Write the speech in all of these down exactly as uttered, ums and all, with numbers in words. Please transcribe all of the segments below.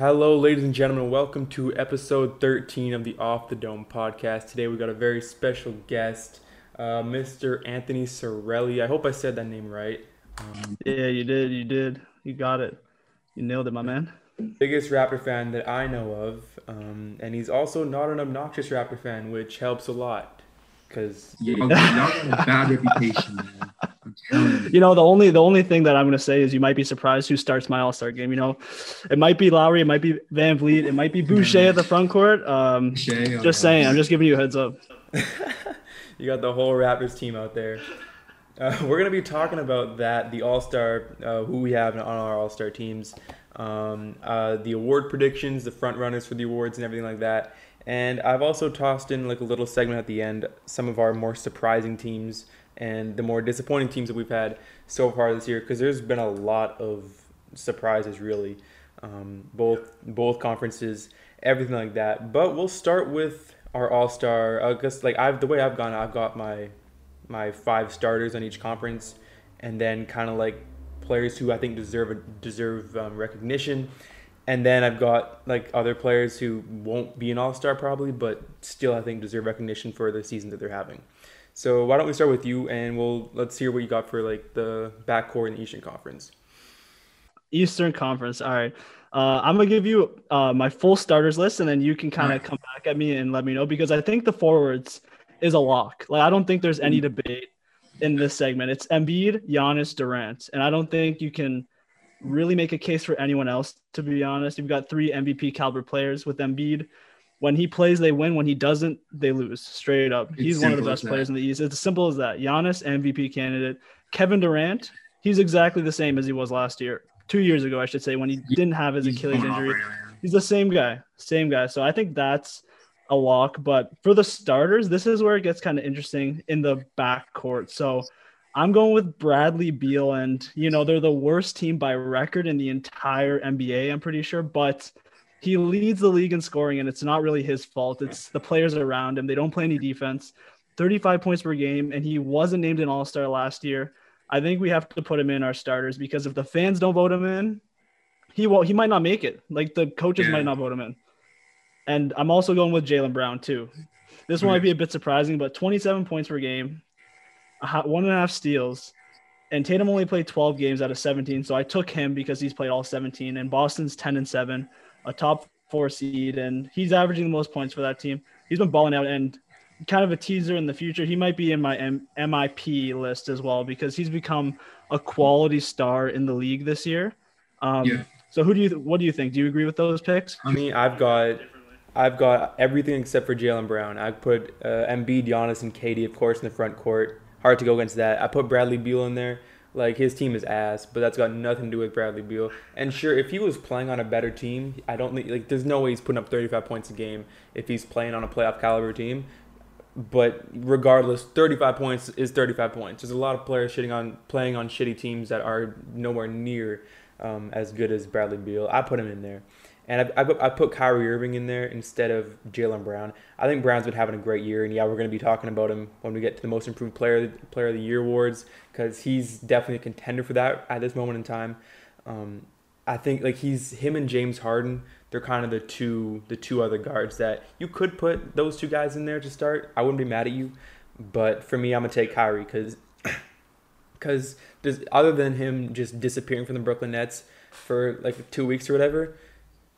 Hello, ladies and gentlemen. Welcome to episode thirteen of the Off the Dome podcast. Today we got a very special guest, uh, Mister Anthony Cirelli. I hope I said that name right. Um, yeah, you did. You did. You got it. You nailed it, my man. Biggest Raptor fan that I know of, um, and he's also not an obnoxious Raptor fan, which helps a lot. Cause yeah, y'all got a bad reputation, man. You know, the only the only thing that I'm gonna say is you might be surprised who starts my All-Star game. You know, it might be Lowry, it might be Van Vliet, it might be Boucher at the front court. Um, Boucher, just saying, I'm just giving you a heads up. You got the whole Raptors team out there. Uh, we're gonna be talking about that, the All-Star, uh, who we have on our All-Star teams, um, uh, the award predictions, the front runners for the awards, and everything like that. And I've also tossed in like a little segment at the end, some of our more surprising teams and the more disappointing teams that we've had so far this year, because there's been a lot of surprises, really, um, both both conferences, everything like that. But we'll start with our All-Star. I guess like I've the way I've gone, I've got my my five starters on each conference, and then kind of like players who I think deserve a, deserve um, recognition, and then I've got like other players who won't be an All-Star probably, but still I think deserve recognition for the season that they're having. So why don't we start with you, and we'll let's hear what you got for like the backcourt in the Eastern Conference. Eastern Conference. All right, uh, I'm gonna give you uh, my full starters list, and then you can kind of come back at me and let me know, because I think the forwards is a lock. Like I don't think there's any debate in this segment. It's Embiid, Giannis, Durant, and I don't think you can really make a case for anyone else. To be honest, you've got three M V P caliber players with Embiid. When he plays, they win. When he doesn't, they lose. Straight up. He's one of the best players in the East. It's as simple as that. Giannis, M V P candidate. Kevin Durant, he's exactly the same as he was last year. Two years ago, I should say, when he didn't have his Achilles injury. He's the same guy. Same guy. So I think that's a lock. But for the starters, this is where it gets kind of interesting in the backcourt. So I'm going with Bradley Beal. And, you know, they're the worst team by record in the entire N B A, I'm pretty sure. But he leads the league in scoring, and it's not really his fault. It's the players around him. They don't play any defense. thirty-five points per game, and he wasn't named an All-Star last year. I think we have to put him in our starters, because if the fans don't vote him in, he will, he might not make it. Like, the coaches yeah. might not vote him in. And I'm also going with Jaylen Brown, too. This one might be a bit surprising, but twenty-seven points per game, one and a half steals. And Tatum only played twelve games out of seventeen, so I took him because he's played all seventeen. And Boston's ten and seven. A top four seed, and he's averaging the most points for that team. He's been balling out, and kind of a teaser in the future, he might be in my M- MIP list as well, because he's become a quality star in the league this year. Um, yeah. So who do you, th- what do you think? Do you agree with those picks? I mean, I've got, I've got everything except for Jaylen Brown. I put uh, Embiid, Giannis, and K D, of course, in the front court. Hard to go against that. I put Bradley Beal in there. Like, his team is ass, but that's got nothing to do with Bradley Beal. And sure, if he was playing on a better team, I don't think, like, there's no way he's putting up thirty-five points a game if he's playing on a playoff caliber team. But regardless, thirty-five points is thirty-five points. There's a lot of players shitting on, playing on shitty teams that are nowhere near um, as good as Bradley Beal. I put him in there. And I, I, I put Kyrie Irving in there instead of Jaylen Brown. I think Brown's been having a great year, and yeah, we're going to be talking about him when we get to the Most Improved Player Player of the Year awards, because he's definitely a contender for that at this moment in time. Um, I think like he's him and James Harden. They're kind of the two the two other guards that you could put those two guys in there to start. I wouldn't be mad at you, but for me, I'm gonna take Kyrie because because other than him just disappearing from the Brooklyn Nets for like two weeks or whatever,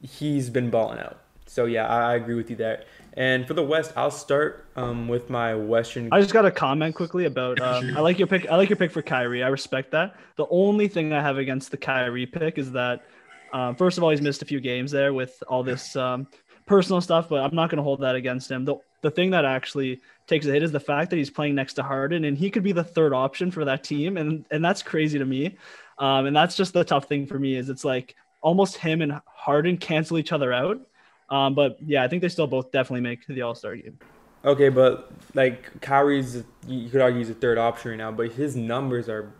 he's been balling out. So, yeah, I agree with you there. And for the West, I'll start um, with my Western. I just got a comment quickly about um, I like your pick. I like your pick for Kyrie. I respect that. The only thing I have against the Kyrie pick is that, uh, first of all, he's missed a few games there with all this um, personal stuff, but I'm not going to hold that against him. The, the thing that actually takes a hit is the fact that he's playing next to Harden, and he could be the third option for that team, and, and that's crazy to me. Um, and that's just the tough thing for me is it's like, almost him and Harden cancel each other out. Um, but, yeah, I think they still both definitely make the All-Star game. Okay, but, like, Kyrie's, you could argue he's a third option right now, but his numbers are,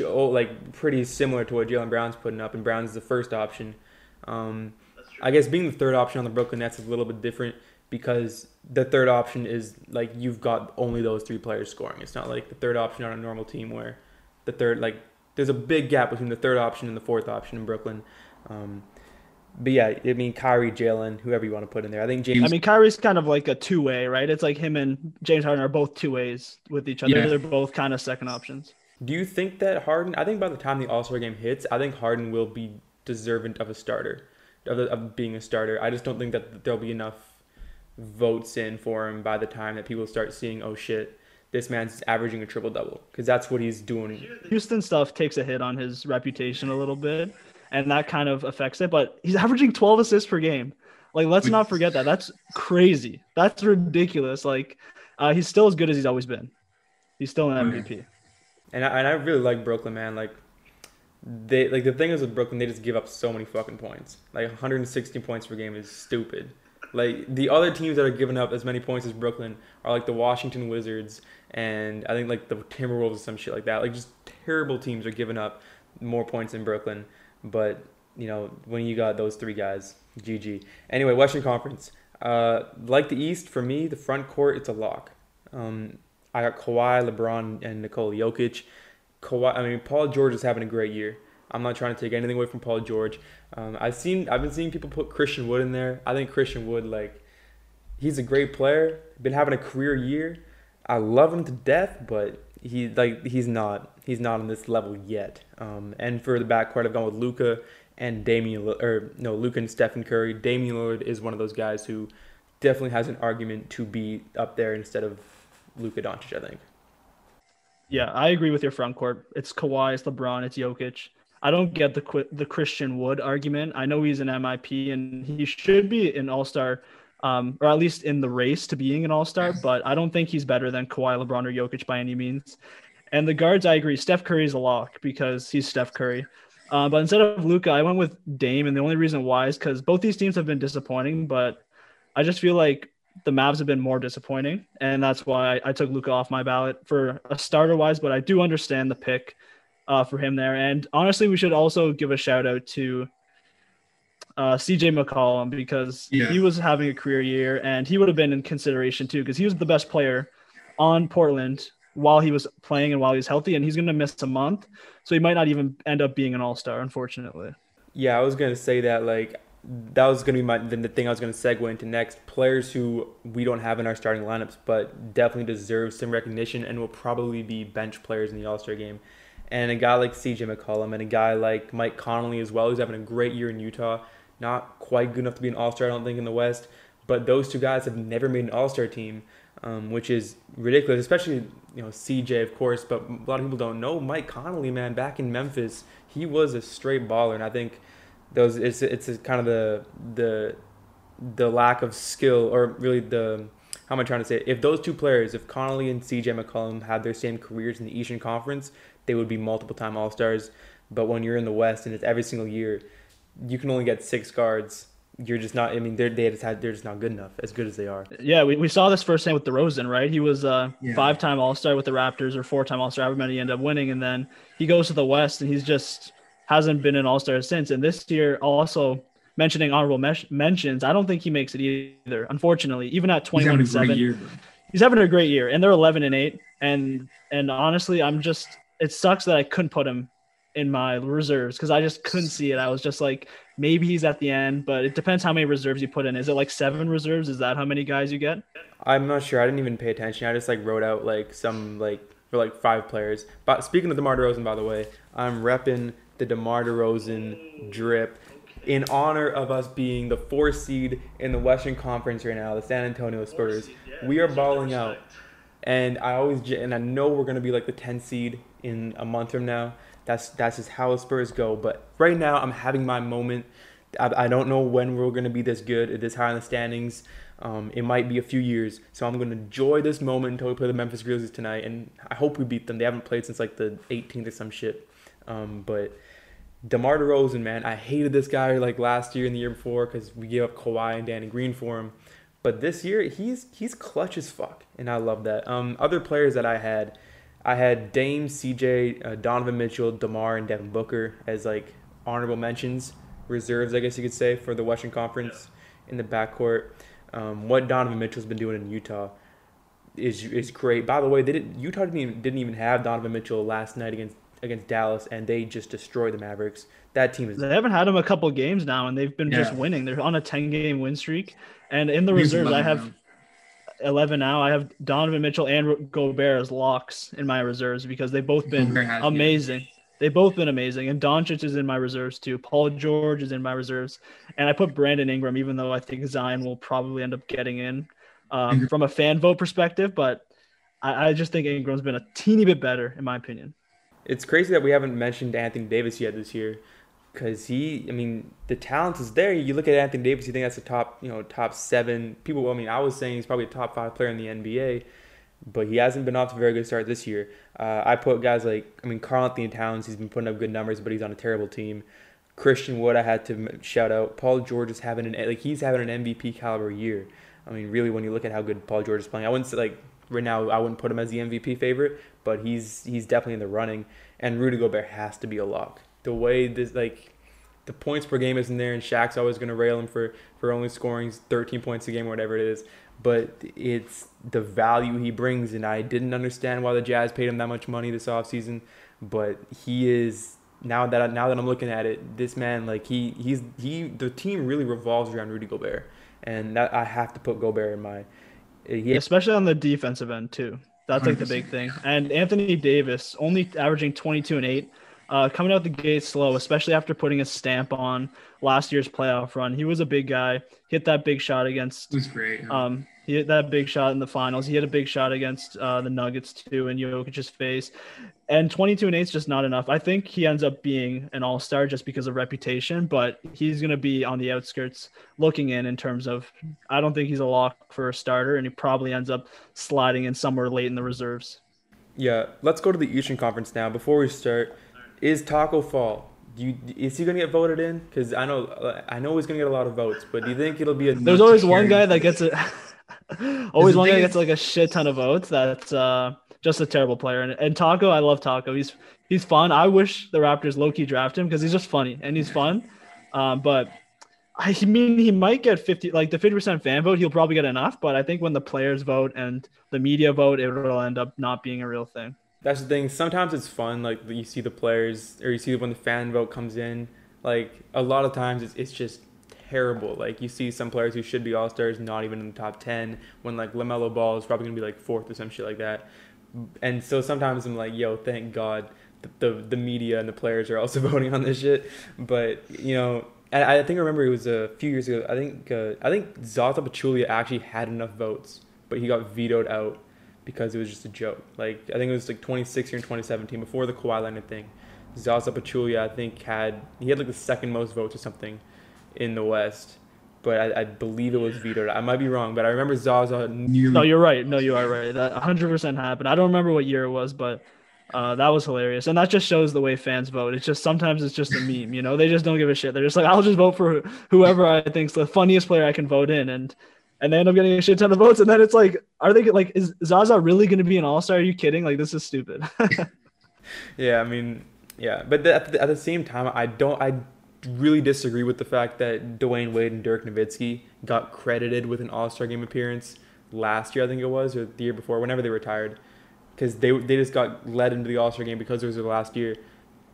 like, pretty similar to what Jaylen Brown's putting up, and Brown's the first option. Um, I guess being the third option on the Brooklyn Nets is a little bit different because the third option is, like, you've got only those three players scoring. It's not like the third option on a normal team where the third, like, there's a big gap between the third option and the fourth option in Brooklyn. Um, But yeah, I mean, Kyrie, Jaylen, whoever you want to put in there. I think James. I mean, Kyrie's kind of like a two-way, right? It's like him and James Harden are both two-ways with each other. Yeah. They're both kind of second options. Do you think that Harden? I think by the time the All-Star game hits, I think Harden will be deserving of a starter, of, of being a starter. I just don't think that there'll be enough votes in for him by the time that people start seeing, oh shit, this man's averaging a triple-double, because that's what he's doing. Houston stuff takes a hit on his reputation a little bit, and that kind of affects it. But he's averaging twelve assists per game. Like, let's not forget that. That's crazy. That's ridiculous. Like, uh, he's still as good as he's always been. He's still an M V P. And I, and I really like Brooklyn, man. Like, they like the thing is with Brooklyn, they just give up so many fucking points. Like, one hundred sixty points per game is stupid. Like, the other teams that are giving up as many points as Brooklyn are, like, the Washington Wizards and I think, like, the Timberwolves or some shit like that. Like, just terrible teams are giving up more points than Brooklyn. But, you know, when you got those three guys, G G. Anyway, Western Conference. Uh, like the East, for me, the front court, it's a lock. Um, I got Kawhi, LeBron, and Nikola Jokic. Kawhi, I mean, Paul George is having a great year. I'm not trying to take anything away from Paul George. Um, I've seen, I've been seeing people put Christian Wood in there. I think Christian Wood, like, he's a great player. Been having a career year. I love him to death, but he, like, he's not. He's not on this level yet. Um, and for the backcourt, I've gone with Luka and Damian, or no, Luka and Stephen Curry. Damian Lillard is one of those guys who definitely has an argument to be up there instead of Luka Doncic, I think. Yeah, I agree with your front court. It's Kawhi, it's LeBron, it's Jokic. I don't get the the Christian Wood argument. I know he's an M I P and he should be an all-star, um, or at least in the race to being an all-star, but I don't think he's better than Kawhi, LeBron, or Jokic by any means. And the guards, I agree. Steph Curry's a lock because he's Steph Curry. Uh, but instead of Luka, I went with Dame. And the only reason why is because both these teams have been disappointing. But I just feel like the Mavs have been more disappointing. And that's why I took Luka off my ballot for a starter-wise. But I do understand the pick uh, for him there. And honestly, we should also give a shout-out to uh, C J McCollum because yeah. he was having a career year. And he would have been in consideration, too, because he was the best player on Portland while he was playing and while he was healthy, and he's going to miss a month. So he might not even end up being an all-star, unfortunately. Yeah, I was going to say that, like, that was going to be my, the thing I was going to segue into next. Players who we don't have in our starting lineups, but definitely deserve some recognition and will probably be bench players in the all-star game. And a guy like C J McCollum and a guy like Mike Conley as well, who's having a great year in Utah. Not quite good enough to be an all-star, I don't think, in the West. But those two guys have never made an all-star team. Um, which is ridiculous, especially, you know, C J, of course, but a lot of people don't know Mike Conley, man. Back in Memphis, he was a straight baller, and I think those it's it's kind of the the the lack of skill, or really the how am I trying to say it? If those two players, if Conley and C J McCollum had their same careers in the Eastern Conference, they would be multiple-time All-Stars. But when you're in the West and it's every single year, you can only get six guards. You're just not. I mean, they're they just had, they're just not good enough. As good as they are. Yeah, we, we saw this firsthand with DeRozan, right? He was a yeah. five-time All-Star with the Raptors, or four-time All-Star, however many end up winning, and then he goes to the West, and he's just hasn't been an All-Star since. And this year, also mentioning honorable mes- mentions, I don't think he makes it either. Unfortunately, even at twenty-one and seven, he's having a great year, and they're eleven and eight. And and honestly, I'm just it sucks that I couldn't put him in my reserves because I just couldn't see it. I was just like, maybe he's at the end, but it depends how many reserves you put in. Is it like seven reserves? Is that how many guys you get? I'm not sure. I didn't even pay attention. I just like wrote out like some like for like five players. But speaking of DeMar DeRozan, by the way, I'm repping the DeMar DeRozan drip in honor of us being the four seed in the Western Conference right now, the San Antonio Spurs. Seed, yeah, we are balling out, and I always and I know we're gonna be like the ten seed in a month from now. That's that's just how Spurs go. But right now, I'm having my moment. I, I don't know when we're going to be this good, this high in the standings. Um, it might be a few years. So I'm going to enjoy this moment until we play the Memphis Grizzlies tonight. And I hope we beat them. They haven't played since like the eighteenth or some shit. Um, but DeMar DeRozan, man, I hated this guy like last year and the year before because we gave up Kawhi and Danny Green for him. But this year, he's he's clutch as fuck. And I love that. Um, other players that I had... I had Dame, C J, uh, Donovan Mitchell, DeMar, and Devin Booker as, like, honorable mentions, reserves, I guess you could say, for the Western Conference in the backcourt. Um, what Donovan Mitchell's been doing in Utah is is great. By the way, they didn't, Utah didn't even, didn't even have Donovan Mitchell last night against against Dallas, and they just destroy the Mavericks. That team is. They haven't had them a couple games now, and they've been yeah. just winning. They're on a ten-game win streak, and in the reserves, I have eleven now. I have Donovan Mitchell and Gobert as locks in my reserves because they've both been has, amazing. Yeah. They've both been amazing, and Doncic is in my reserves too. Paul George is in my reserves, and I put Brandon Ingram, even though I think Zion will probably end up getting in um, from a fan vote perspective, but I, I just think Ingram's been a teeny bit better, in my opinion. It's crazy that we haven't mentioned Anthony Davis yet this year, because he, I mean, the talent is there. You look at Anthony Davis, you think that's the top, you know, top seven people. I mean, I was saying he's probably a top five player in the N B A, but he hasn't been off to a very good start this year. Uh, I put guys like, I mean, Karl Anthony Towns, he's been putting up good numbers, but he's on a terrible team. Christian Wood, I had to shout out. Paul George is having an, like, he's having an M V P caliber year. I mean, really, when you look at how good Paul George is playing, I wouldn't say, like, right now, I wouldn't put him as the M V P favorite, but he's he's definitely in the running. And Rudy Gobert has to be a lock. The way this, like, the points per game isn't there, and Shaq's always going to rail him for, for only scoring thirteen points a game or whatever it is. But it's the value he brings, and I didn't understand why the Jazz paid him that much money this offseason. But he is, now that I, now that I'm looking at it, this man, like, he he's he the team really revolves around Rudy Gobert, and that, I have to put Gobert in my. He, Especially on the defensive end too. That's like the big thing. And Anthony Davis only averaging twenty-two and eight, uh, coming out the gate slow, especially after putting a stamp on last year's playoff run. He was a big guy. Hit that big shot against. It was great. Yeah. Um, he hit that big shot in the finals. He hit a big shot against uh, the Nuggets too, in Jokic's face. And twenty-two and eight is just not enough. I think he ends up being an all-star just because of reputation, but he's going to be on the outskirts looking in in terms of – I don't think he's a lock for a starter, and he probably ends up sliding in somewhere late in the reserves. Yeah, let's go to the Eastern Conference now. Before we start, is Taco Fall? Do you, is he going to get voted in? Because I know I know he's going to get a lot of votes, but do you think it'll be a – There's always one guy that gets a – always one guy gets like a shit ton of votes. That's uh, – just a terrible player. And, and Taco, I love Taco. He's he's fun. I wish the Raptors low-key draft him because he's just funny and he's fun. Um, but, I mean, he might get fifty – like the fifty percent fan vote, he'll probably get enough. But I think when the players vote and the media vote, it will end up not being a real thing. That's the thing. Sometimes it's fun. Like you see the players – or you see when the fan vote comes in. Like a lot of times it's, it's just – terrible. Like you see some players who should be all-stars not even in the top ten, when like LaMelo Ball is probably gonna be like fourth or some shit like that. And so sometimes I'm like, yo, thank God the the, the media and the players are also voting on this shit. But you know, and I think I remember it was a few years ago. I think uh, I think Zaza Pachulia actually had enough votes, but he got vetoed out because it was just a joke. Like I think it was like twenty sixteen or twenty seventeen before the Kawhi Leonard thing. Zaza Pachulia I think had he had like the second most votes or something in the West, but I, I believe it was vetoed. I might be wrong, but I remember Zaza nearly... No, you're right. No, you are right. That one hundred percent happened. I don't remember what year it was, but uh, that was hilarious. And that just shows the way fans vote. It's just sometimes it's just a meme, you know? They just don't give a shit. They're just like, I'll just vote for whoever I think's the funniest player I can vote in. And and they end up getting a shit ton of votes. And then it's like, are they like, is Zaza really going to be an all-star? Are you kidding? Like, this is stupid. Yeah, I mean, yeah. But at the, at the same time, I don't, I really disagree with the fact that Dwayne Wade and Dirk Nowitzki got credited with an All-Star game appearance last year, I think it was, or the year before, whenever they retired, because they they just got led into the All-Star game because it was their last year,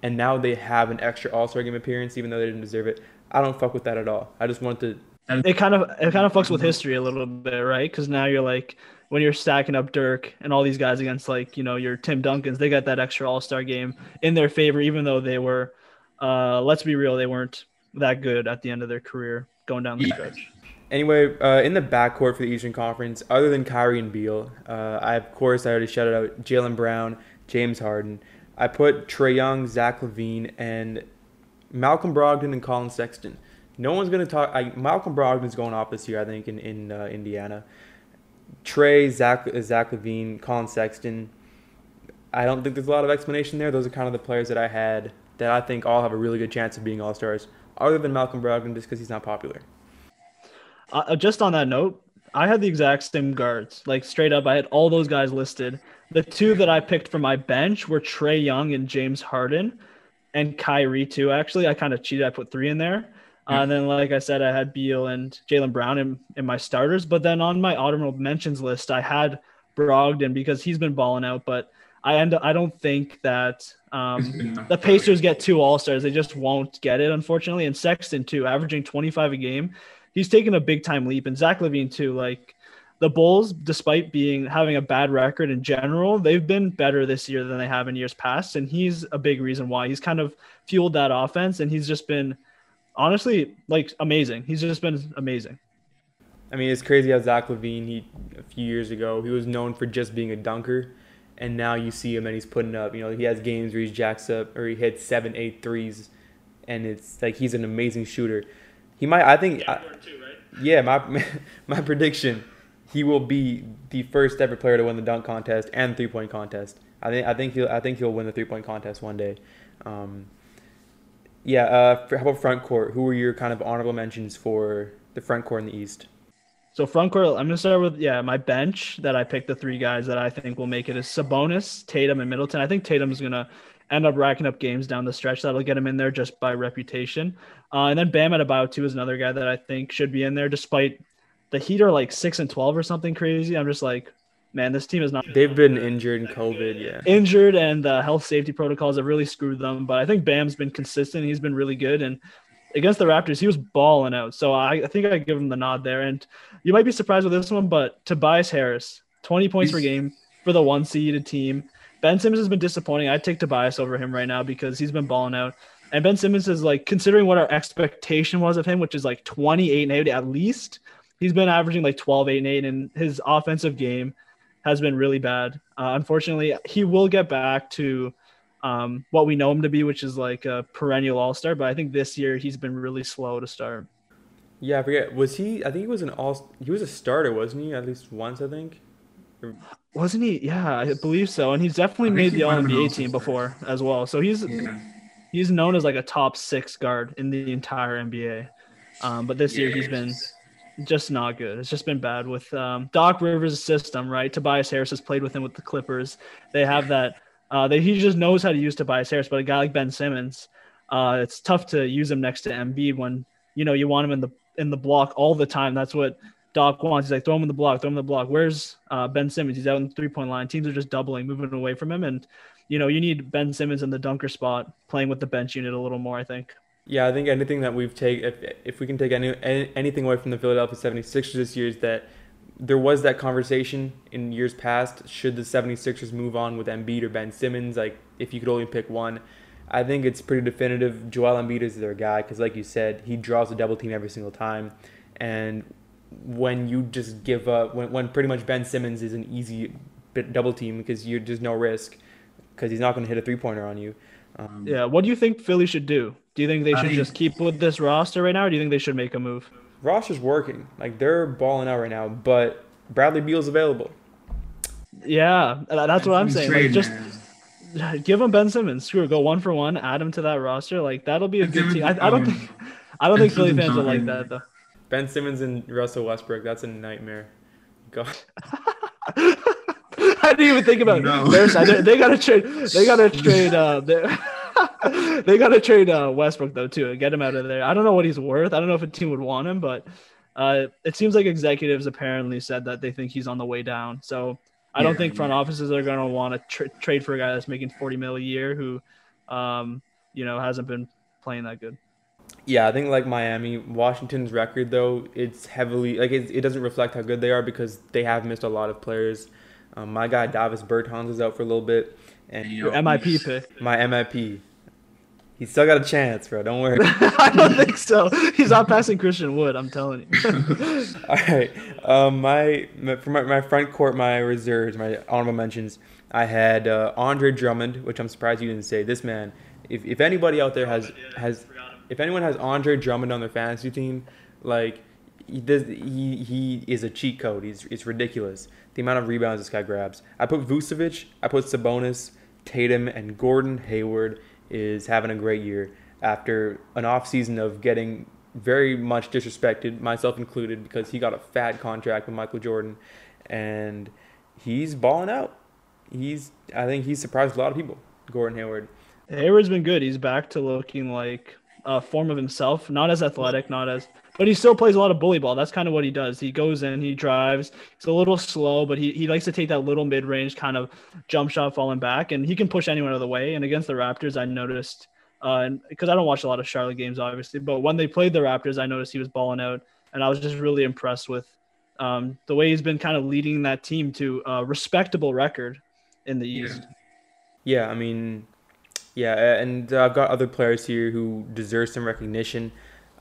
and now they have an extra All-Star game appearance even though they didn't deserve it. I don't fuck with that at all. I just want to. It kind of it kind of fucks with history a little bit, right? Because now you're like, when you're stacking up Dirk and all these guys against like, you know, your Tim Duncans, they got that extra All-Star game in their favor, even though they were. Uh, let's be real, they weren't that good at the end of their career going down the stretch. Anyway, uh, in the backcourt for the Eastern Conference, other than Kyrie and Beal, uh, I, of course, I already shouted out Jaylen Brown, James Harden. I put Trae Young, Zach LaVine, and Malcolm Brogdon and Colin Sexton. No one's going to talk. I, Malcolm Brogdon's going off this year, I think, in, in uh, Indiana. Trae, Zach, Zach LaVine, Colin Sexton. I don't think there's a lot of explanation there. Those are kind of the players that I had that I think all have a really good chance of being all-stars, other than Malcolm Brogdon, just because he's not popular. Uh, just on that note, I had the exact same guards. Like, straight up, I had all those guys listed. The two that I picked from my bench were Trae Young and James Harden, and Kyrie, too. Actually, I kind of cheated. I put three in there. Uh, and then, like I said, I had Beal and Jaylen Brown in, in my starters. But then on my honorable mentions list, I had Brogdon because he's been balling out, but I end up, I don't think that um, the Pacers get two All-Stars. They just won't get it, unfortunately. And Sexton, too, averaging twenty-five a game. He's taken a big-time leap. And Zach LaVine, too. Like, the Bulls, despite being having a bad record in general, they've been better this year than they have in years past. And he's a big reason why. He's kind of fueled that offense, and he's just been, honestly, like, amazing. He's just been amazing. I mean, it's crazy how Zach LaVine, he, a few years ago, he was known for just being a dunker. And now you see him and he's putting up, you know, he has games where he jacks up or he hits seven, eight threes, and it's like he's an amazing shooter. He might, I think, I, two, right? yeah, my my prediction, he will be the first ever player to win the dunk contest and three point contest. I think I think he'll I think he'll win the three point contest one day. Um, yeah, uh, how about front court? Who are your kind of honorable mentions for the front court in the East? So front court, I'm going to start with, yeah, my bench that I picked the three guys that I think will make it is Sabonis, Tatum, and Middleton. I think Tatum's going to end up racking up games down the stretch. That'll get him in there just by reputation. Uh, and then Bam Adebayo, too, is another guy that I think should be in there, despite the Heat are like six and twelve or something crazy. I'm just like, man, this team is not – They've been injured in COVID, yeah. Injured, and the health safety protocols have really screwed them. But I think Bam's been consistent. He's been really good, and – against the Raptors, he was balling out. So I, I think I give him the nod there. And you might be surprised with this one, but Tobias Harris, twenty points per game for the one-seeded team. Ben Simmons has been disappointing. I'd take Tobias over him right now because he's been balling out. And Ben Simmons is, like, considering what our expectation was of him, which is, like, twenty-eight and eight at least, he's been averaging, like, twelve, eight, and eight, and his offensive game has been really bad. Uh, unfortunately, he will get back to – Um, what we know him to be, which is like a perennial all-star, but I think this year he's been really slow to start. Yeah, I forget. Was he, I think he was an all, he was a starter, wasn't he? At least once, I think. Or... Wasn't he? Yeah, I believe so. And he's definitely made the All N B A team before as well. So he's, yeah. he's known as like a top six guard in the entire N B A. Um, but this yeah, year he's been just not good. It's just been bad with um, Doc Rivers' system, right? Tobias Harris has played with him with the Clippers. They have that. Uh, that he just knows how to use Tobias Harris, but a guy like Ben Simmons, uh, it's tough to use him next to Embiid when you know you want him in the in the block all the time. That's what Doc wants. He's like, throw him in the block, throw him in the block. Where's uh, Ben Simmons? He's out in the three point line. Teams are just doubling, moving away from him, and you know you need Ben Simmons in the dunker spot, playing with the bench unit a little more. I think. Yeah, I think anything that we've take if if we can take any, any anything away from the Philadelphia seventy-sixers this year is that. There was that conversation in years past, should the seventy-sixers move on with Embiid or Ben Simmons, like if you could only pick one. I think it's pretty definitive. Joel Embiid is their guy because, like you said, he draws a double team every single time. And when you just give up, when, when pretty much Ben Simmons is an easy double team because you're just no risk because he's not going to hit a three-pointer on you. Um, yeah, what do you think Philly should do? Do you think they should I mean, just keep with this roster right now, or do you think they should make a move? Roster's working. Like, they're balling out right now, but Bradley Beal's available. Yeah, that's what I'm saying. Like, just give him Ben Simmons. Screw it. Go one for one. Add him to that roster. Like, that'll be a good team. I, I don't think I don't think Philly fans will like that, though. Ben Simmons and Russell Westbrook, that's a nightmare. God. I didn't even think about it. No. They, they got to trade. They got to trade. Uh, they got to trade uh, Westbrook though too and get him out of there. I don't know what he's worth. I don't know if a team would want him, but uh, it seems like executives apparently said that they think he's on the way down. So I yeah, don't think front yeah. offices are going to want to tra- trade for a guy that's making forty mil a year who, um, you know, hasn't been playing that good. Yeah, I think like Miami, Washington's record though, it's heavily like it, it doesn't reflect how good they are because they have missed a lot of players. Um, my guy Davis Bertans is out for a little bit, and your M I P pick. My M I P. He's still got a chance, bro. Don't worry. I don't think so. He's not passing Christian Wood. I'm telling you. All right. Um, my, my for my, my front court, my reserves, my honorable mentions. I had uh, Andre Drummond, which I'm surprised you didn't say. This man, if if anybody out there has has, if anyone has Andre Drummond on their fantasy team, like. He, does, he he is a cheat code. He's it's ridiculous the amount of rebounds this guy grabs. I put Vucevic, I put Sabonis, Tatum, and Gordon Hayward is having a great year after an off season of getting very much disrespected, myself included, because he got a fat contract with Michael Jordan, and he's balling out. He's I think he surprised a lot of people. Gordon Hayward. Hayward's been good. He's back to looking like a form of himself, not as athletic, not as. but he still plays a lot of bully ball. That's kind of what he does. He goes in, he drives. It's a little slow, but he, he likes to take that little mid-range kind of jump shot falling back, and he can push anyone out of the way. And against the Raptors, I noticed uh, – because I don't watch a lot of Charlotte games, obviously, but when they played the Raptors, I noticed he was balling out, and I was just really impressed with um, the way he's been kind of leading that team to a respectable record in the East. Yeah, I mean – Yeah, and I've got other players here who deserve some recognition.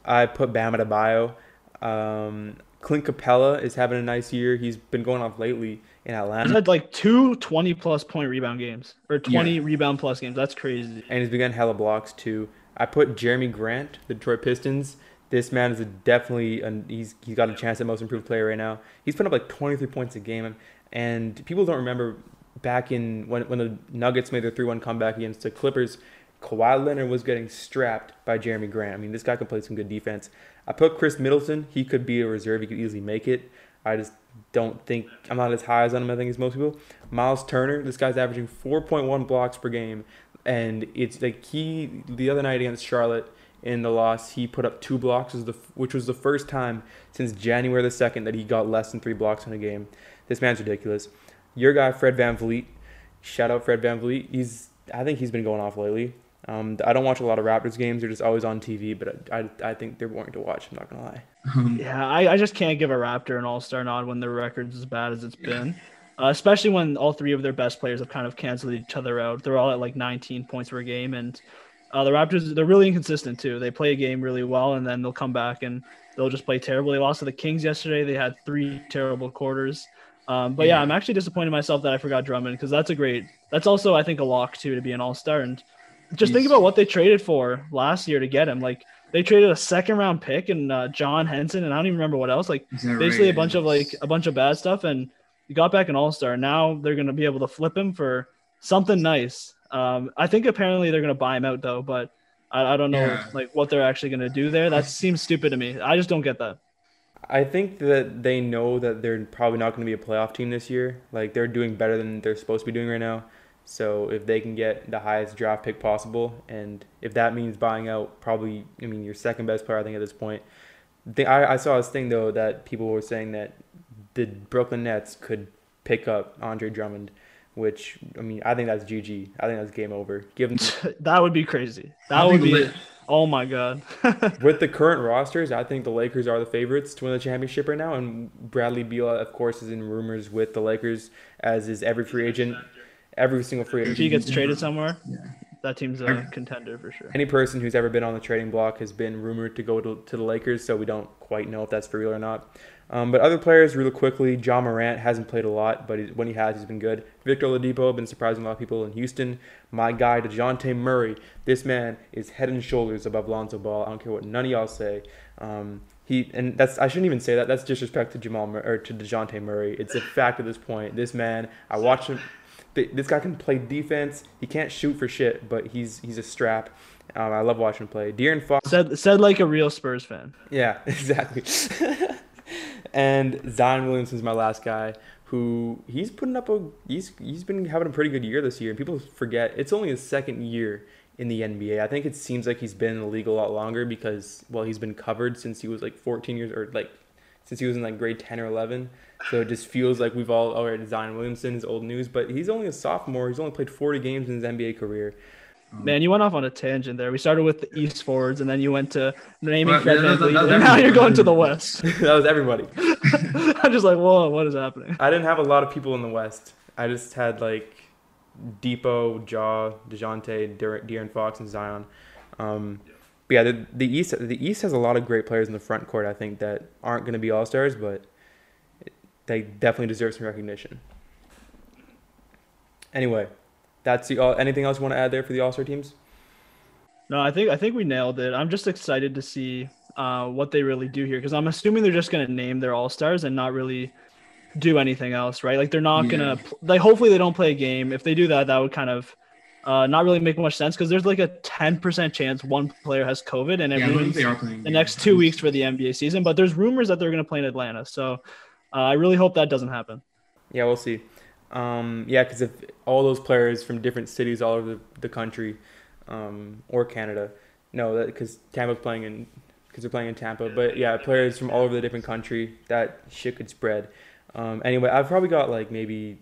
I put Bam Adebayo. Um, Clint Capella is having a nice year. He's been going off lately in Atlanta. He's had like two twenty-plus point rebound games, or twenty yeah. rebound-plus games. That's crazy. And he's been getting hella blocks, too. I put Jeremy Grant, the Detroit Pistons. This man is a definitely – he's he's got a chance at most improved player right now. He's putting up like twenty-three points a game, and people don't remember – back in when when the Nuggets made their three one comeback against the Clippers, Kawhi Leonard was getting strapped by Jeremy Grant. I mean, this guy can play some good defense. I put Chris Middleton. He could be a reserve. He could easily make it. I just don't think – I'm not as high as on him, I think, as most people. Myles Turner, this guy's averaging four point one blocks per game. And it's like he – the other night against Charlotte in the loss, he put up two blocks, which was the first time since January the second that he got less than three blocks in a game. This man's ridiculous. Your guy, Fred VanVleet. Shout out Fred VanVleet. He's, I think he's been going off lately. Um, I don't watch a lot of Raptors games. They're just always on T V, but I, I, I think they're boring to watch. I'm not going to lie. Um, yeah, I, I just can't give a Raptor an all-star nod when their record's as bad as it's been, uh, especially when all three of their best players have kind of canceled each other out. They're all at like nineteen points per game, and uh, the Raptors, they're really inconsistent too. They play a game really well, and then they'll come back, and they'll just play terrible. They lost to the Kings yesterday. They had three terrible quarters. Um, but yeah, I'm actually disappointed in myself that I forgot Drummond, because that's a great – that's also, I think, a lock, too, to be an all-star. And just Jeez. think about what they traded for last year to get him. Like, they traded a second-round pick and uh, John Henson, and I don't even remember what else. Like, basically right? a bunch of, like, a bunch of bad stuff, and you got back an all-star. Now they're going to be able to flip him for something nice. Um, I think apparently they're going to buy him out, though, but I, I don't know, yeah. like, what they're actually going to do there. That seems stupid to me. I just don't get that. I think that they know that they're probably not going to be a playoff team this year. Like, they're doing better than they're supposed to be doing right now. So if they can get the highest draft pick possible, and if that means buying out probably, I mean, your second best player, I think, at this point. I, I saw this thing, though, that people were saying that the Brooklyn Nets could pick up Andre Drummond, which, I mean, I think that's G G. I think that's game over. Give them- That would be crazy. That would be lit. Oh, my God. With the current rosters, I think the Lakers are the favorites to win the championship right now. And Bradley Beal, of course, is in rumors with the Lakers, as is every free agent, every single free agent. If he gets traded somewhere, yeah. that team's a contender for sure. Any person who's ever been on the trading block has been rumored to go to, to the Lakers, so we don't quite know if that's for real or not. Um, but other players, really quickly, Ja Morant hasn't played a lot, but he, when he has, he's been good. Victor Oladipo, been surprising a lot of people in Houston. My guy, DeJounte Murray. This man is head and shoulders above Lonzo Ball. I don't care what none of y'all say. Um, he and that's I shouldn't even say that. That's disrespect to Jamal or to DeJounte Murray. It's a fact at this point. This man, I watch him. Th- this guy can play defense. He can't shoot for shit, but he's he's a strap. Um, I love watching him play. De'Aaron Fox said said like a real Spurs fan. Yeah, exactly. And Zion Williamson is my last guy, who he's putting up a he's he's been having a pretty good year this year, and people forget it's only his second year in the N B A. I think it seems like he's been in the league a lot longer because well he's been covered since he was like fourteen years or like since he was in like grade ten or eleven. So it just feels like we've all already right, Zion Williamson is old news, but he's only a sophomore. He's only played forty games in his N B A career. Man, you went off on a tangent there. We started with the East forwards, and then you went to naming well, Fred VanVleet, and everybody. Now you're going to the West. That was everybody. I'm just like, whoa, what is happening? I didn't have a lot of people in the West. I just had, like, Depot, Ja, DeJounte, De'Aaron Fox, and Zion. Um, but, yeah, the, the East the East has a lot of great players in the front court, I think, that aren't going to be all-stars, but they definitely deserve some recognition. Anyway. That's the all. Anything else you want to add there for the All-Star teams? No, I think I think we nailed it. I'm just excited to see uh, what they really do here, because I'm assuming they're just going to name their All-Stars and not really do anything else, right? Like they're not yeah. going to like. Hopefully they don't play a game. If they do that, that would kind of uh, not really make much sense, because there's like a ten percent chance one player has COVID and it yeah, ruins the yeah. next two weeks for the N B A season. But there's rumors that they're going to play in Atlanta, so uh, I really hope that doesn't happen. Yeah, we'll see. Um, yeah, because if all those players from different cities all over the, the country um, or Canada, no, because Tampa's playing in because they're playing in Tampa. But yeah, players from all over the different country, that shit could spread. Um, anyway, I've probably got like maybe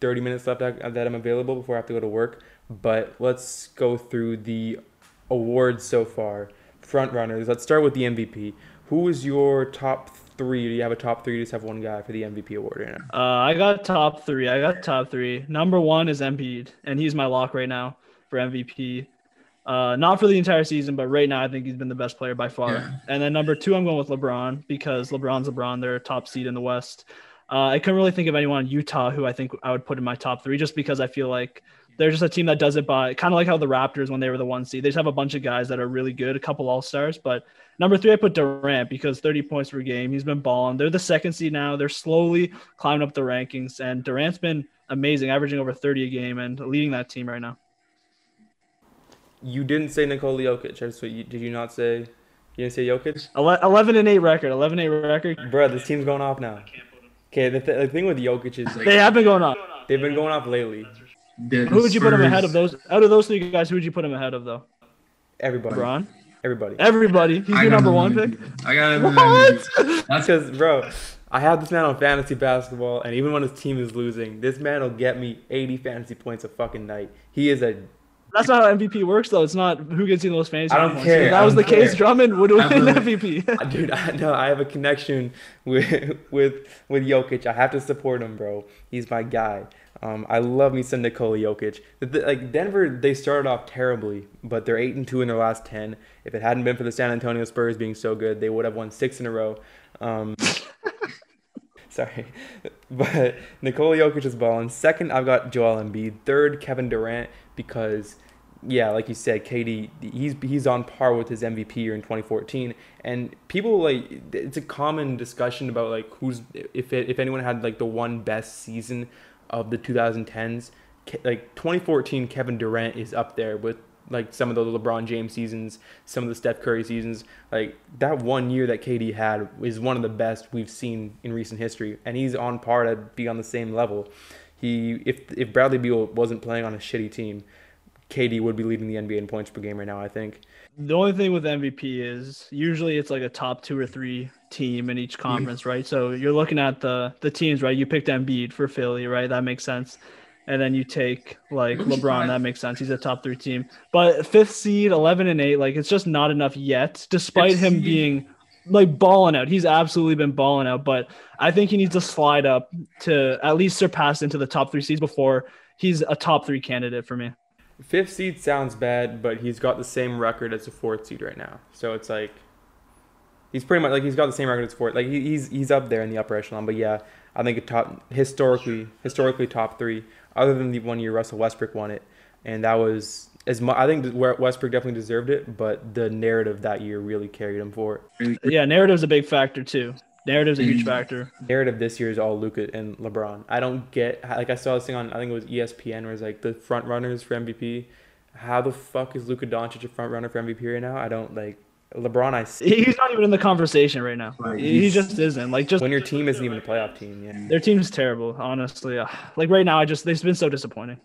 thirty minutes left that I'm available before I have to go to work. But let's go through the awards so far. Front runners. Let's start with the M V P. Who is your top three? Do you have a top three? You just have one guy for the M V P award right now. Uh, I got top three. I got top three. Number one is Embiid, and he's my lock right now for M V P. Uh, not for the entire season, but right now I think he's been the best player by far. Yeah. And then number two, I'm going with LeBron because LeBron's LeBron. They're top seed in the West. Uh, I couldn't really think of anyone in Utah who I think I would put in my top three just because I feel like they're just a team that does it by kind of like how the Raptors when they were the one seed. They just have a bunch of guys that are really good, a couple all-stars. But number three, I put Durant because thirty points per game. He's been balling. They're the second seed now. They're slowly climbing up the rankings. And Durant's been amazing, averaging over thirty a game and leading that team right now. You didn't say Nikola Jokic. So you, did you not say? You didn't say Jokic. Eleven and eight record. Eleven eight record. Bro, this team's going off now. Okay, the, th- the thing with Jokic is like, they have been going off. They've been going off lately. Who would you put him ahead of those? Out of those three guys, who would you put him ahead of though? Everybody. LeBron. Everybody. Everybody. He's your number one pick. I got him. What? That's because, bro, I have this man on fantasy basketball, and even when his team is losing, this man will get me eighty fantasy points a fucking night. He is a. That's not how M V P works, though. It's not who gets you the most fantasy. I don't care. If that was the case, Drummond would win M V P. Dude, I know. I have a connection with with with Jokic. I have to support him, bro. He's my guy. Um, I love me some Nikola Jokic. Like Denver, they started off terribly, but they're eight and two in their last ten. If it hadn't been for the San Antonio Spurs being so good, they would have won six in a row. Um, Sorry, but Nikola Jokic is balling. Second, I've got Joel Embiid. Third, Kevin Durant, because, yeah, like you said, K D, he's he's on par with his M V P year in twenty fourteen. And people, like, it's a common discussion about, like, who's, if it, if anyone had, like, the one best season of the twenty tens, like, twenty fourteen Kevin Durant is up there with, like, some of the LeBron James seasons, some of the Steph Curry seasons. Like, that one year that K D had is one of the best we've seen in recent history, and he's on par to be on the same level. He, if if Bradley Beal wasn't playing on a shitty team, K D would be leading the N B A in points per game right now, I think. The only thing with M V P is usually it's like a top two or three team in each conference, right? So you're looking at the, the teams, right? You picked Embiid for Philly, right? That makes sense. And then you take, like, LeBron. That makes sense. He's a top three team. But fifth seed, eleven and eight, like, it's just not enough yet, despite fifth him seed. being, like, balling out. He's absolutely been balling out. But I think he needs to slide up to at least surpass into the top three seeds before he's a top three candidate for me. Fifth seed sounds bad, but he's got the same record as the fourth seed right now. So it's like he's pretty much, like, he's got the same record as fourth. Like, he's he's up there in the upper echelon. But, yeah, I think a top historically, historically top three. Other than the one year Russell Westbrook won it, and that was as much. I think Westbrook definitely deserved it, but the narrative that year really carried him for it. Yeah, narrative's a big factor too. Narrative's a huge factor. Narrative this year is all Luka and LeBron. I don't get, like, I saw this thing on, I think it was E S P N, where it's like the front runners for M V P. How the fuck is Luka Doncic a front runner for M V P right now? I don't like. LeBron, I see. He's not even in the conversation right now. Right. He just isn't. Like, just when your team isn't even a playoff team, yeah. Their team is terrible, honestly. Like right now, I just they've been so disappointing.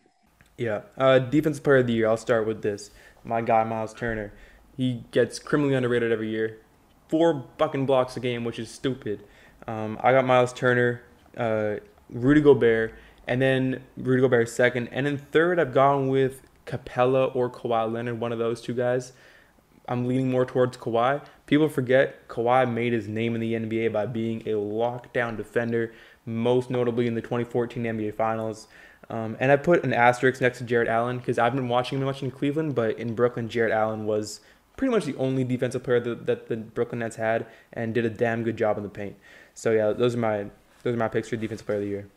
Yeah. Uh, defensive player of the year. I'll start with this. My guy, Myles Turner. He gets criminally underrated every year. Four fucking blocks a game, which is stupid. Um, I got Myles Turner, uh, Rudy Gobert, and then Rudy Gobert second, and then third, I've gone with Capella or Kawhi Leonard, one of those two guys. I'm leaning more towards Kawhi. People forget Kawhi made his name in the N B A by being a lockdown defender, most notably in the twenty fourteen N B A Finals. Um, and I put an asterisk next to Jarrett Allen because I've been watching him much in Cleveland, but in Brooklyn, Jarrett Allen was pretty much the only defensive player that, that the Brooklyn Nets had and did a damn good job in the paint. So, yeah, those are my those are my picks for Defensive Player of the Year.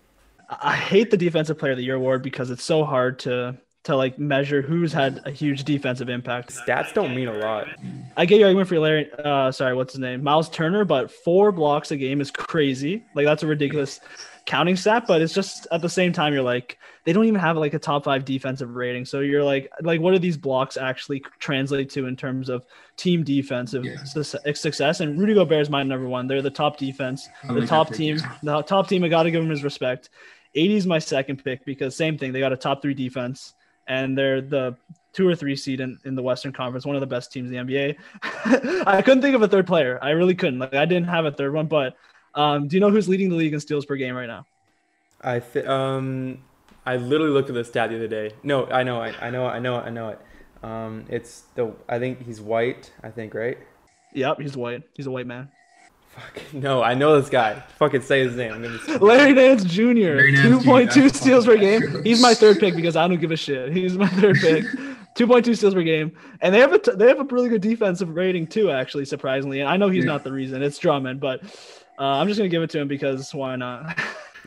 I hate the Defensive Player of the Year award because it's so hard to – to like measure who's had a huge defensive impact. Stats don't mean a lot. I get your argument for Larry, uh, sorry, what's his name? Myles Turner, but four blocks a game is crazy. Like, that's a ridiculous counting stat, but it's just at the same time, you're like, they don't even have like a top five defensive rating. So you're like, like, what do these blocks actually translate to in terms of team defensive yeah. su- success? And Rudy Gobert is my number one. They're the top defense, oh, the top team, the top team. I got to give him his respect. eighty is my second pick because same thing. They got a top three defense. And they're the two or three seed in, in the Western Conference, one of the best teams in the N B A. I couldn't think of a third player. I really couldn't. Like, I didn't have a third one. But um, do you know who's leading the league in steals per game right now? I th- um I literally looked at the stat the other day. No, I know, I, I know, I know, I know it. Um, it's the I think he's white. I think right. Yep, he's white. He's a white man. Fuck no, I know this guy. Fucking say his name. I'm gonna Larry Nance Junior two point two steals per game. He's my third pick because I don't give a shit. He's my third pick. two point two steals per game, and they have a t- they have a really good defensive rating too. Actually, surprisingly, and I know he's yeah. not the reason. It's Drummond, but uh, I'm just gonna give it to him because why not?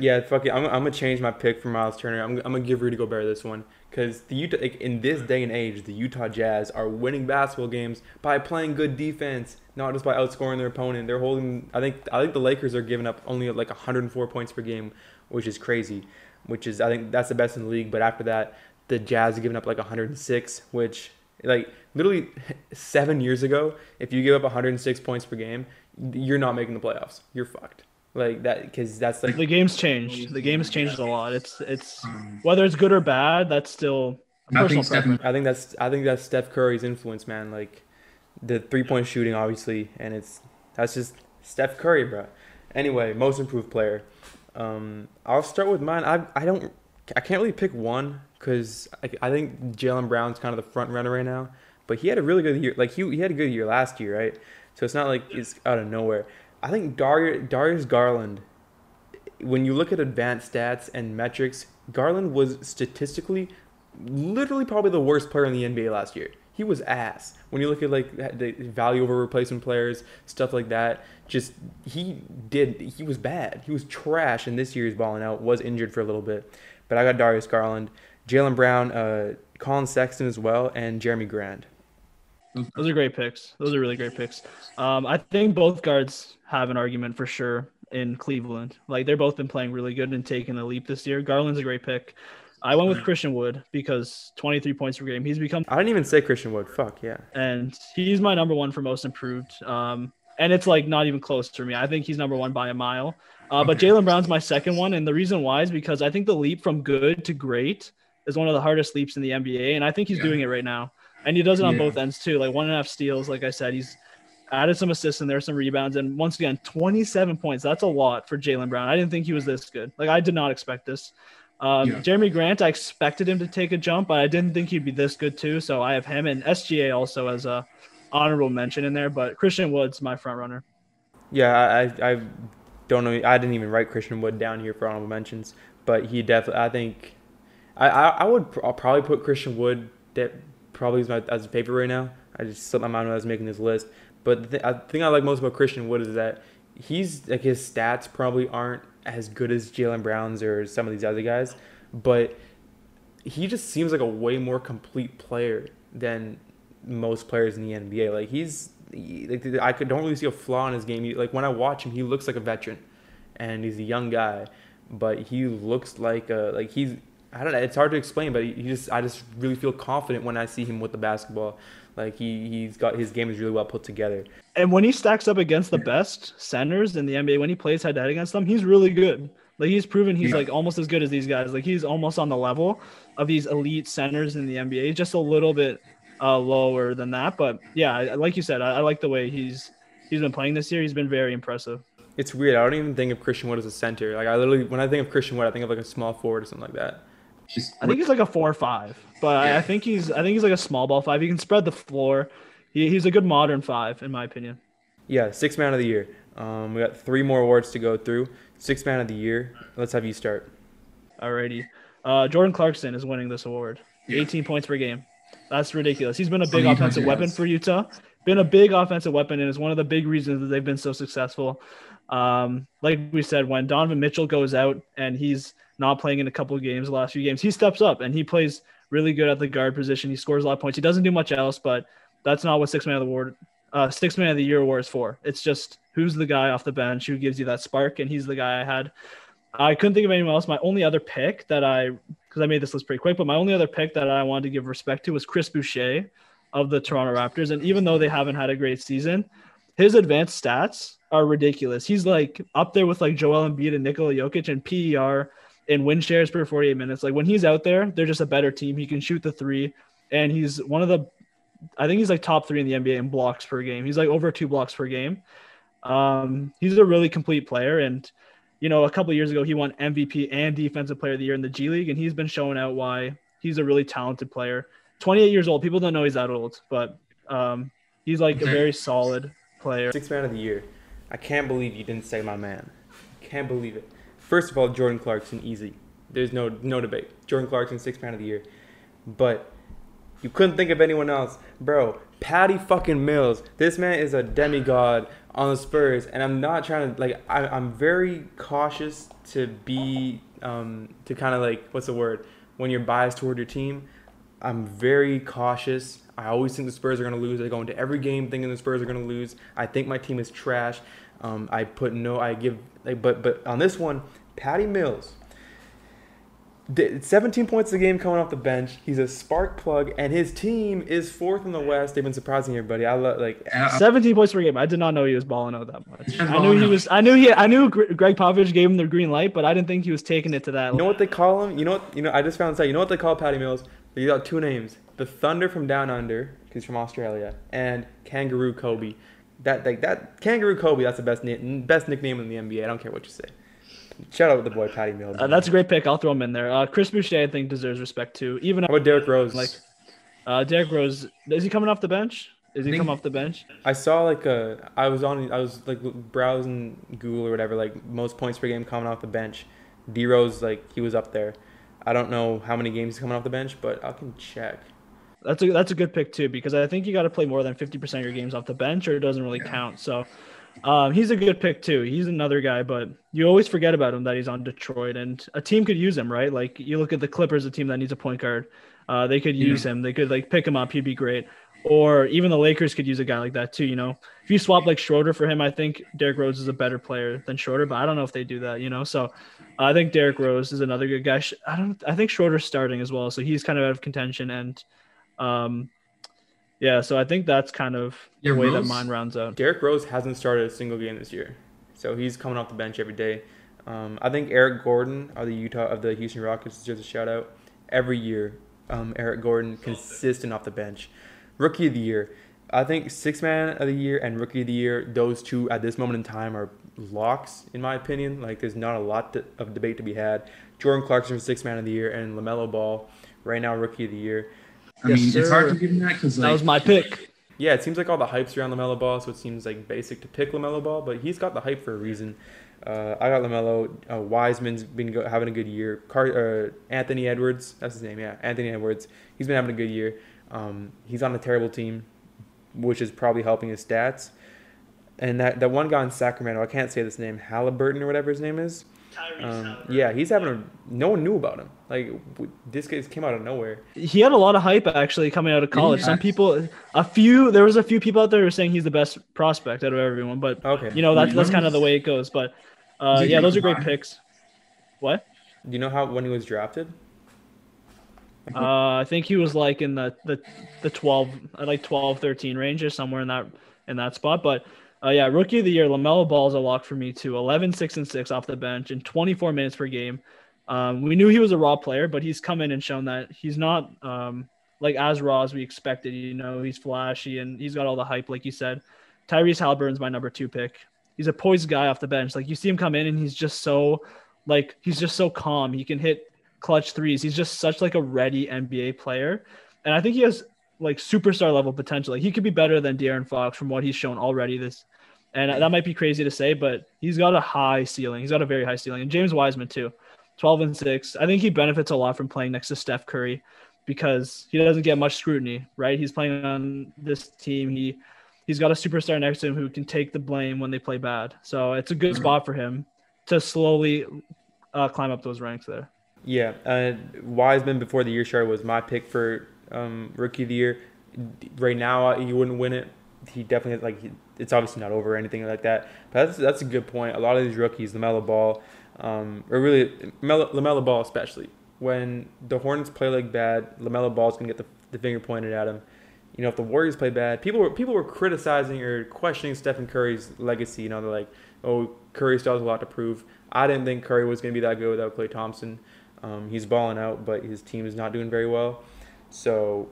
Yeah, fuck it. I'm, I'm gonna change my pick for Myles Turner. I'm, I'm gonna give Rudy Gobert this one because the Utah, like, in this day and age, the Utah Jazz are winning basketball games by playing good defense, not just by outscoring their opponent. They're holding. I think I think the Lakers are giving up only like one hundred four points per game, which is crazy. Which is I think that's the best in the league. But after that, the Jazz are giving up like one hundred six, which like literally seven years ago, if you give up one hundred six points per game, you're not making the playoffs. You're fucked. Like that, because that's like the game's changed. The game's changed a lot. It's it's whether it's good or bad. That's still a personal preference. I think that's I think that's Steph Curry's influence, man. Like the three point shooting, obviously, and it's that's just Steph Curry, bro. Anyway, most improved player. Um, I'll start with mine. I I don't I can't really pick one because I, I think Jaylen Brown's kind of the front runner right now. But he had a really good year. Like he he had a good year last year, right? So it's not like it's out of nowhere. I think Dar- Darius Garland, when you look at advanced stats and metrics, Garland was statistically literally probably the worst player in the N B A last year. He was ass. When you look at like the value over replacement players, stuff like that, just he did, he was bad. He was trash, and this year's balling out, was injured for a little bit. But I got Darius Garland, Jaylen Brown, uh, Colin Sexton as well, and Jeremy Grant. Those are great picks. Those are really great picks. Um, I think both guards have an argument for sure in Cleveland. Like, they've both been playing really good and taking the leap this year. Garland's a great pick. I went with Christian Wood because twenty-three points per game. He's become – I didn't even say Christian Wood. Fuck, yeah. And he's my number one for most improved. Um, and it's, like, not even close for me. I think he's number one by a mile. Uh, but okay. Jaylen Brown's my second one, and the reason why is because I think the leap from good to great is one of the hardest leaps in the N B A, and I think he's yeah. doing it right now. And he does it on yeah. both ends too. Like one and a half steals. Like I said, he's added some assists and there are some rebounds. And once again, twenty-seven points. That's a lot for Jaylen Brown. I didn't think he was this good. Like I did not expect this. Um, yeah. Jeremy Grant, I expected him to take a jump, but I didn't think he'd be this good too. So I have him and S G A also as a honorable mention in there. But Christian Wood's my front runner. Yeah, I, I don't know. I didn't even write Christian Wood down here for honorable mentions, but he definitely. I think I, I, I would I'll probably put Christian Wood. That, probably is my as a paper right now. I just slipped my mind when I was making this list. But the th- I think I like most about Christian Wood is that he's like his stats probably aren't as good as Jaylen Brown's or some of these other guys, but he just seems like a way more complete player than most players in the N B A. Like he's like I could don't really see a flaw in his game. He, like when I watch him, he looks like a veteran, and he's a young guy, but he looks like a like he's. I don't know. It's hard to explain, but he just I just really feel confident when I see him with the basketball. Like he he's got his game is really well put together. And when he stacks up against the best centers in the N B A, when he plays head to head against them, he's really good. Like he's proven he's yeah. like almost as good as these guys. Like he's almost on the level of these elite centers in the N B A, just a little bit uh, lower than that. But yeah, like you said, I, I like the way he's he's been playing this year. He's been very impressive. It's weird. I don't even think of Christian Wood as a center. Like I literally, when I think of Christian Wood, I think of like a small forward or something like that. I think he's like a four or five, but yeah. I think he's I think he's like a small ball five. He can spread the floor. He, he's a good modern five, in my opinion. Yeah, sixth man of the year. Um, we got three more awards to go through. Sixth man of the year. Let's have you start. Alrighty. Uh, Jordan Clarkson is winning this award. Yeah. eighteen points per game. That's ridiculous. He's been a big offensive weapon for Utah. Been a big offensive weapon and is one of the big reasons that they've been so successful. Um, like we said, when Donovan Mitchell goes out and he's not playing in a couple of games, the last few games, he steps up and he plays really good at the guard position. He scores a lot of points. He doesn't do much else, but that's not what six man of the award, uh, six man of the year award is for. It's just who's the guy off the bench who gives you that spark, and he's the guy I had. I couldn't think of anyone else. My only other pick that I, because I made this list pretty quick, but my only other pick that I wanted to give respect to was Chris Boucher of the Toronto Raptors. And even though they haven't had a great season, his advanced stats are ridiculous. He's like up there with like Joel Embiid and Nikola Jokic and P E R and win shares per forty-eight minutes. Like when he's out there, they're just a better team. He can shoot the three. and he's one of the, I think he's like top three in the N B A in blocks per game. He's like over two blocks per game. Um, he's a really complete player. And, you know, a couple of years ago, he won M V P and Defensive Player of the Year in the G League. And he's been showing out why he's a really talented player. twenty-eight years old. People don't know he's that old, but um, he's like a very solid player. Sixth man of the year. I can't believe you didn't say my man. Can't believe it. First of all, Jordan Clarkson, easy. There's no no debate. Jordan Clarkson, sixth man of the year. But you couldn't think of anyone else. Bro, Patty fucking Mills. This man is a demigod on the Spurs. And I'm not trying to, like, I, I'm very cautious to be, um, to kind of like, what's the word? When you're biased toward your team, I'm very cautious. I always think the Spurs are going to lose. I go into every game thinking the Spurs are going to lose. I think my team is trash. Um, I put no, I give, like, but but on this one, Patty Mills. seventeen points a game coming off the bench. He's a spark plug, and his team is fourth in the West. They've been surprising everybody. I love like seventeen points per game. I did not know he was balling out that much. I knew he was. I knew he. I knew Greg Popovich gave him the green light, but I didn't think he was taking it to that. You know what they call him? You know what? You know. I just found out. You know what they call Patty Mills? They got two names: the Thunder from Down Under, he's from Australia, and Kangaroo Kobe. That like that Kangaroo Kobe. That's the best best nickname in the N B A. I don't care what you say. Shout out with the boy Patty Mills. Uh, that's a great pick. I'll throw him in there. Uh, Chris Boucher, I think, deserves respect too. Even how about Derek Rose? Like, uh, Derek Rose, is he coming off the bench? Is he coming off the bench? I saw like a. I was on. I was like browsing Google or whatever. Like most points per game coming off the bench. D Rose, like he was up there. I don't know how many games he's coming off the bench, but I can check. That's a that's a good pick too, because I think you got to play more than fifty percent of your games off the bench, or it doesn't really yeah. count. So. Um, he's a good pick too. He's another guy, but you always forget about him that he's on Detroit, and a team could use him, right? Like you look at the Clippers, a team that needs a point guard. Uh, they could use yeah. him. They could like pick him up. He'd be great. Or even the Lakers could use a guy like that too. You know, if you swap like Schroeder for him, I think Derrick Rose is a better player than Schroeder, but I don't know if they do that, you know? So uh, I think Derrick Rose is another good guy. I don't, I think Schroeder's starting as well. So he's kind of out of contention, and, um, yeah, so I think that's kind of the way that mine rounds out. Derrick Rose hasn't started a single game this year, so he's coming off the bench every day. Um, I think Eric Gordon of the Utah of the Houston Rockets deserves a shout out every year. Um, Eric Gordon consistent off the bench, Rookie of the Year. I think Sixth Man of the Year and Rookie of the Year, those two at this moment in time are locks in my opinion. Like there's not a lot to, of debate to be had. Jordan Clarkson for Sixth Man of the Year and LaMelo Ball right now Rookie of the Year. I yes, mean, sir. It's hard to give him that because like, that was my pick. Yeah, it seems like all the hype's around LaMelo Ball, so it seems like basic to pick LaMelo Ball, but he's got the hype for a reason. Uh, I got LaMelo. Uh, Wiseman's been go- having a good year. Car- uh, Anthony Edwards, that's his name, yeah, Anthony Edwards. He's been having a good year. Um, he's on a terrible team, which is probably helping his stats. And that, that one guy in Sacramento, I can't say this name, Halliburton or whatever his name is. Um, yeah, he's having a. No one knew about him. Like this guy came out of nowhere. He had a lot of hype actually coming out of college. Yeah. Some people, a few, there was a few people out there who were saying he's the best prospect out of everyone. But okay. you know that's that's kind of the way it goes. But uh, yeah, those are great picks. What? Do you know how when he was drafted? Uh, I think he was like in the the the twelve, like twelve, thirteen range or somewhere in that in that spot. But. Uh, yeah, Rookie of the Year, LaMelo Ball is a lock for me too. eleven, six, and six off the bench in twenty-four minutes per game. Um, we knew he was a raw player, but he's come in and shown that he's not um, like as raw as we expected. You know, he's flashy and he's got all the hype, like you said. Tyrese Halliburton's my number two pick. He's a poised guy off the bench. Like you see him come in and he's just so, like he's just so calm. He can hit clutch threes. He's just such like a ready N B A player, and I think he has like superstar level potential. Like he could be better than De'Aaron Fox from what he's shown already this. And that might be crazy to say, but he's got a high ceiling. He's got a very high ceiling. And James Wiseman, too, twelve and six. I think he benefits a lot from playing next to Steph Curry because he doesn't get much scrutiny, right? He's playing on this team. He, he's got a superstar next to him who can take the blame when they play bad. So it's a good spot for him to slowly uh, climb up those ranks there. Yeah. Uh, Wiseman, before the year started, was my pick for um, Rookie of the Year. Right now, you wouldn't win it. He definitely like he, it's obviously not over or anything like that. But that's that's a good point. A lot of these rookies, LaMelo Ball, um, or really Melo, LaMelo Ball especially. When the Hornets play like bad, LaMelo Ball's gonna get the, the finger pointed at him. You know, if the Warriors play bad, people were people were criticizing or questioning Stephen Curry's legacy. You know, they're like, oh, Curry still has a lot to prove. I didn't think Curry was gonna be that good without Klay Thompson. Um, he's balling out, but his team is not doing very well. So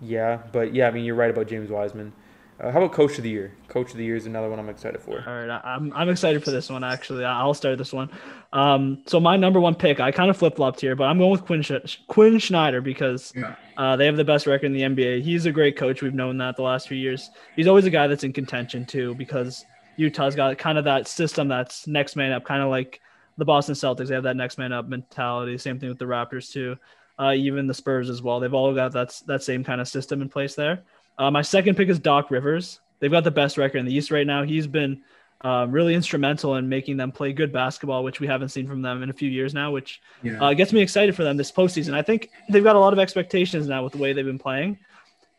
Yeah, but yeah, I mean, you're right about James Wiseman. Uh, how about Coach of the Year? Coach of the Year is another one I'm excited for. All right, I'm I'm excited for this one, actually. I'll start this one. Um, so my number one pick, I kind of flip-flopped here, but I'm going with Quin, Quin Snyder because yeah. uh, they have the best record in the N B A. He's a great coach. We've known that the last few years. He's always a guy that's in contention, too, because Utah's got kind of that system that's next man up, kind of like the Boston Celtics. They have that next man up mentality. Same thing with the Raptors, too. Uh, even the Spurs as well. They've all got that, that same kind of system in place there. Uh, my second pick is Doc Rivers. They've got the best record in the East right now. He's been uh, really instrumental in making them play good basketball, which we haven't seen from them in a few years now, which yeah. uh, gets me excited for them this postseason. I think they've got a lot of expectations now with the way they've been playing.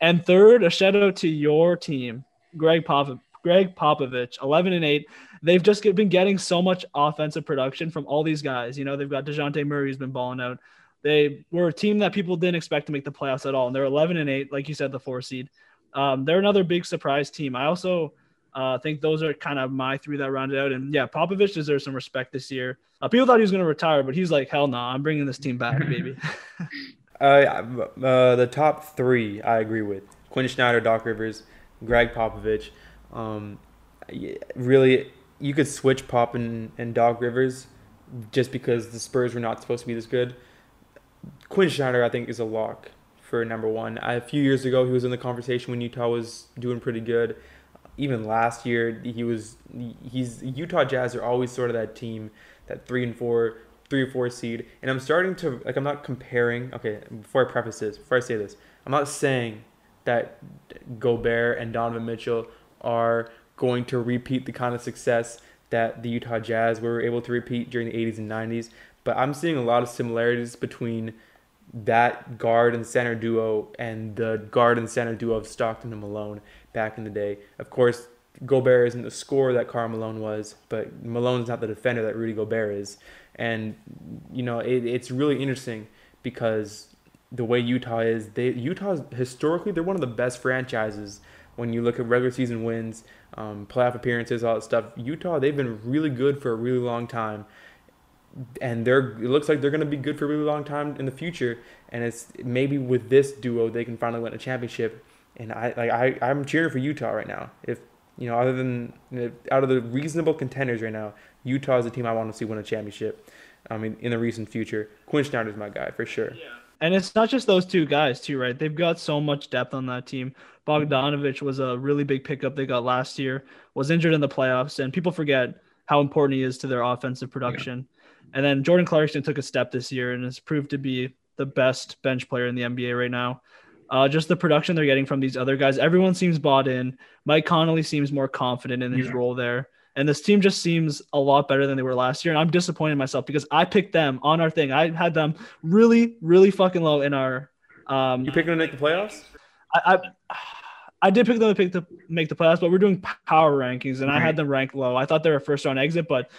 And third, a shout out to your team, Greg Popovich. Greg Popovich, eleven and eight. They've just been getting so much offensive production from all these guys. You know, they've got DeJounte Murray who's been balling out. They were a team that people didn't expect to make the playoffs at all. And they're eleven and eight, like you said, the four seed. Um, they're another big surprise team. I also uh, think those are kind of my three that rounded out. And yeah, Popovich deserves some respect this year. Uh, people thought he was going to retire, but he's like, hell no, nah, I'm bringing this team back, baby. uh, uh, the top three I agree with. Quin Snyder, Doc Rivers, Greg Popovich. Um, really, you could switch Pop and, and Doc Rivers just because the Spurs were not supposed to be this good. Quin Snyder, I think, is a lock for number one. I, a few years ago, he was in the conversation when Utah was doing pretty good. Even last year, he was. He's Utah Jazz are always sort of that team, that three and four, three or four seed. And I'm starting to like. I'm not comparing. Okay, before I preface this, before I say this, I'm not saying that Gobert and Donovan Mitchell are going to repeat the kind of success that the Utah Jazz were able to repeat during the eighties and nineties. But I'm seeing a lot of similarities between that guard and center duo and the guard and center duo of Stockton and Malone back in the day. Of course, Gobert isn't the scorer that Karl Malone was, but Malone's not the defender that Rudy Gobert is. And, you know, it, it's really interesting because the way Utah is, they Utah, historically, they're one of the best franchises. When you look at regular season wins, um, playoff appearances, all that stuff, Utah, they've been really good for a really long time. And they're it looks like they're going to be good for a really long time in the future. And it's maybe with this duo, they can finally win a championship. And I, like, I, I'm cheering for Utah right now. If you know, other than out of the reasonable contenders right now, Utah is a team I want to see win a championship. I mean, in the recent future, Quin Snyder is my guy for sure. Yeah. And it's not just those two guys, too, right? They've got so much depth on that team. Bogdanovich was a really big pickup they got last year, was injured in the playoffs, and people forget how important he is to their offensive production. Yeah. And then Jordan Clarkson took a step this year and has proved to be the best bench player in the N B A right now. Uh, just the production they're getting from these other guys. Everyone seems bought in. Mike Conley seems more confident in his yeah. role there. And this team just seems a lot better than they were last year. And I'm disappointed in myself because I picked them on our thing. I had them really, really fucking low in our um, – You picked them to make the playoffs? I I, I did pick them to, pick the, make the playoffs, but we're doing power rankings, and right. I had them ranked low. I thought they were a first-round exit, but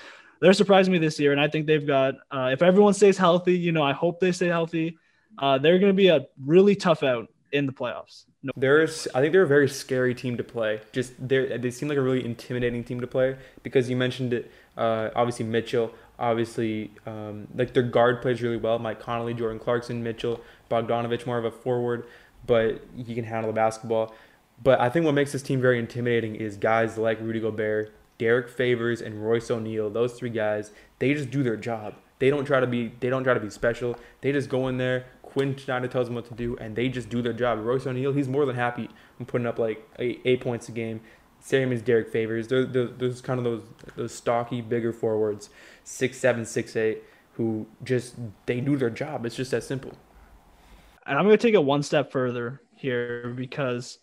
they're surprising me this year, and I think they've got uh, – if everyone stays healthy, you know, I hope they stay healthy. Uh, they're going to be a really tough out in the playoffs. No. There's, I think they're a very scary team to play. Just they they seem like a really intimidating team to play because you mentioned it. Uh, obviously Mitchell, obviously um, like their guard plays really well. Mike Conley, Jordan Clarkson, Mitchell, Bogdanovich, more of a forward, but he can handle the basketball. But I think what makes this team very intimidating is guys like Rudy Gobert, Derek Favors, and Royce O'Neal. Those three guys, they just do their job. They don't try to be. They don't try to be special. They just go in there. Quin Snyder tells them what to do, and they just do their job. Royce O'Neal, he's more than happy in putting up like eight, eight points a game. Same as Derek Favors. They're, they're, there's kind of those those stocky, bigger forwards, six seven, six eight, who just they do their job. It's just that simple. And I'm going to take it one step further here because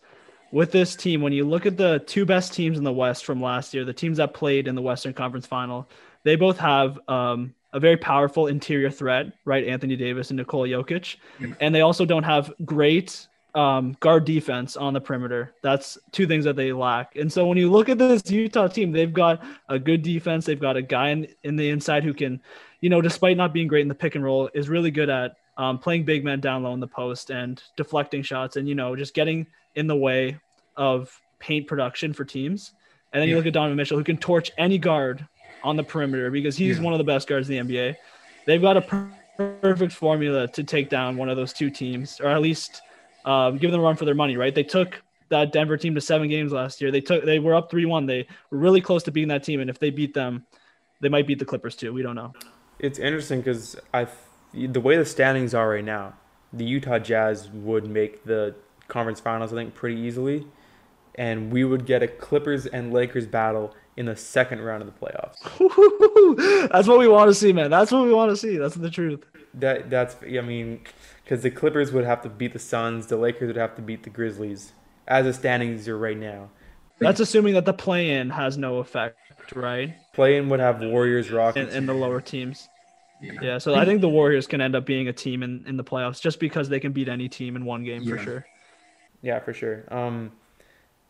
with this team, when you look at the two best teams in the West from last year, the teams that played in the Western Conference Final, they both have. Um, a very powerful interior threat, right? Anthony Davis and Nikola Jokic. And they also don't have great um, guard defense on the perimeter. That's two things that they lack. And so when you look at this Utah team, they've got a good defense. They've got a guy in, in the inside who can, you know, despite not being great in the pick and roll, is really good at um, playing big men down low in the post and deflecting shots and, you know, just getting in the way of paint production for teams. And then yeah. you look at Donovan Mitchell, who can torch any guard on the perimeter because he's yeah. one of the best guards in the N B A. They've got a per- perfect formula to take down one of those two teams, or at least um, give them a run for their money, right? They took that Denver team to seven games last year. They took, they were up three one. They were really close to beating that team. And if they beat them, they might beat the Clippers too. We don't know. It's interesting because I, the way the standings are right now, the Utah Jazz would make the conference finals, I think, pretty easily. And we would get a Clippers and Lakers battle in the second round of the playoffs. That's what we want to see, man. That's what we want to see. That's the truth. That that's I mean, because the Clippers would have to beat the Suns. The Lakers would have to beat the Grizzlies as the standings are right now. That's assuming that the play-in has no effect, right? Play-in would have Warriors, Rockets. And, and the lower teams. Yeah. yeah, so I think the Warriors can end up being a team in, in the playoffs just because they can beat any team in one game yeah. for sure. Yeah, for sure. Um,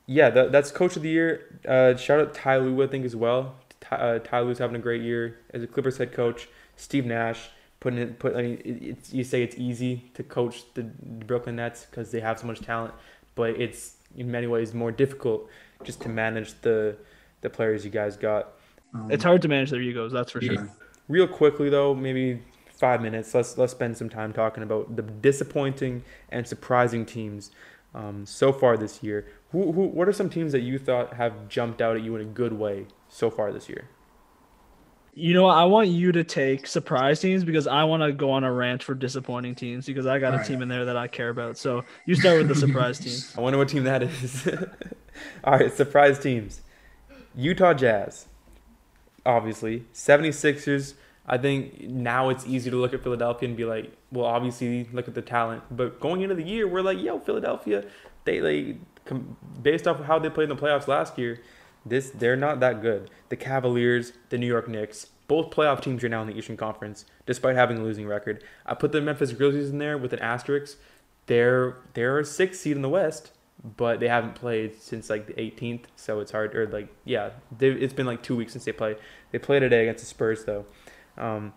yeah, that, that's Coach of the Year. Uh, shout out Ty Lue, I think, as well. Ty, uh, Ty Lue's having a great year as a Clippers head coach. Steve Nash putting it. Put, I mean, it, it's, you say it's easy to coach the Brooklyn Nets because they have so much talent, but it's in many ways more difficult just to manage the the players you guys got. Um, it's hard to manage their egos, that's for yeah. sure. Real quickly though, maybe five minutes. Let's let's spend some time talking about the disappointing and surprising teams um, so far this year. Who who? What are some teams that you thought have jumped out at you in a good way so far this year? You know, I want you to take surprise teams because I want to go on a rant for disappointing teams because I got All a right. team in there that I care about. So you start with the surprise teams. I wonder what team that is. All right, surprise teams. Utah Jazz. Obviously, seventy-sixers, I think now it's easy to look at Philadelphia and be like, well, obviously, look at the talent. But going into the year, we're like, yo, Philadelphia, they like based off of how they played in the playoffs last year, this they're not that good. The Cavaliers, the New York Knicks, both playoff teams are now in the Eastern Conference, despite having a losing record. I put the Memphis Grizzlies in there with an asterisk. They're they're a sixth seed in the West, but they haven't played since like the eighteenth, so it's hard. Or like, yeah, it's been like two weeks since they played. They play today against the Spurs, though. Um,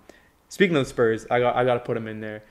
speaking of the Spurs, I got I got to put them in there.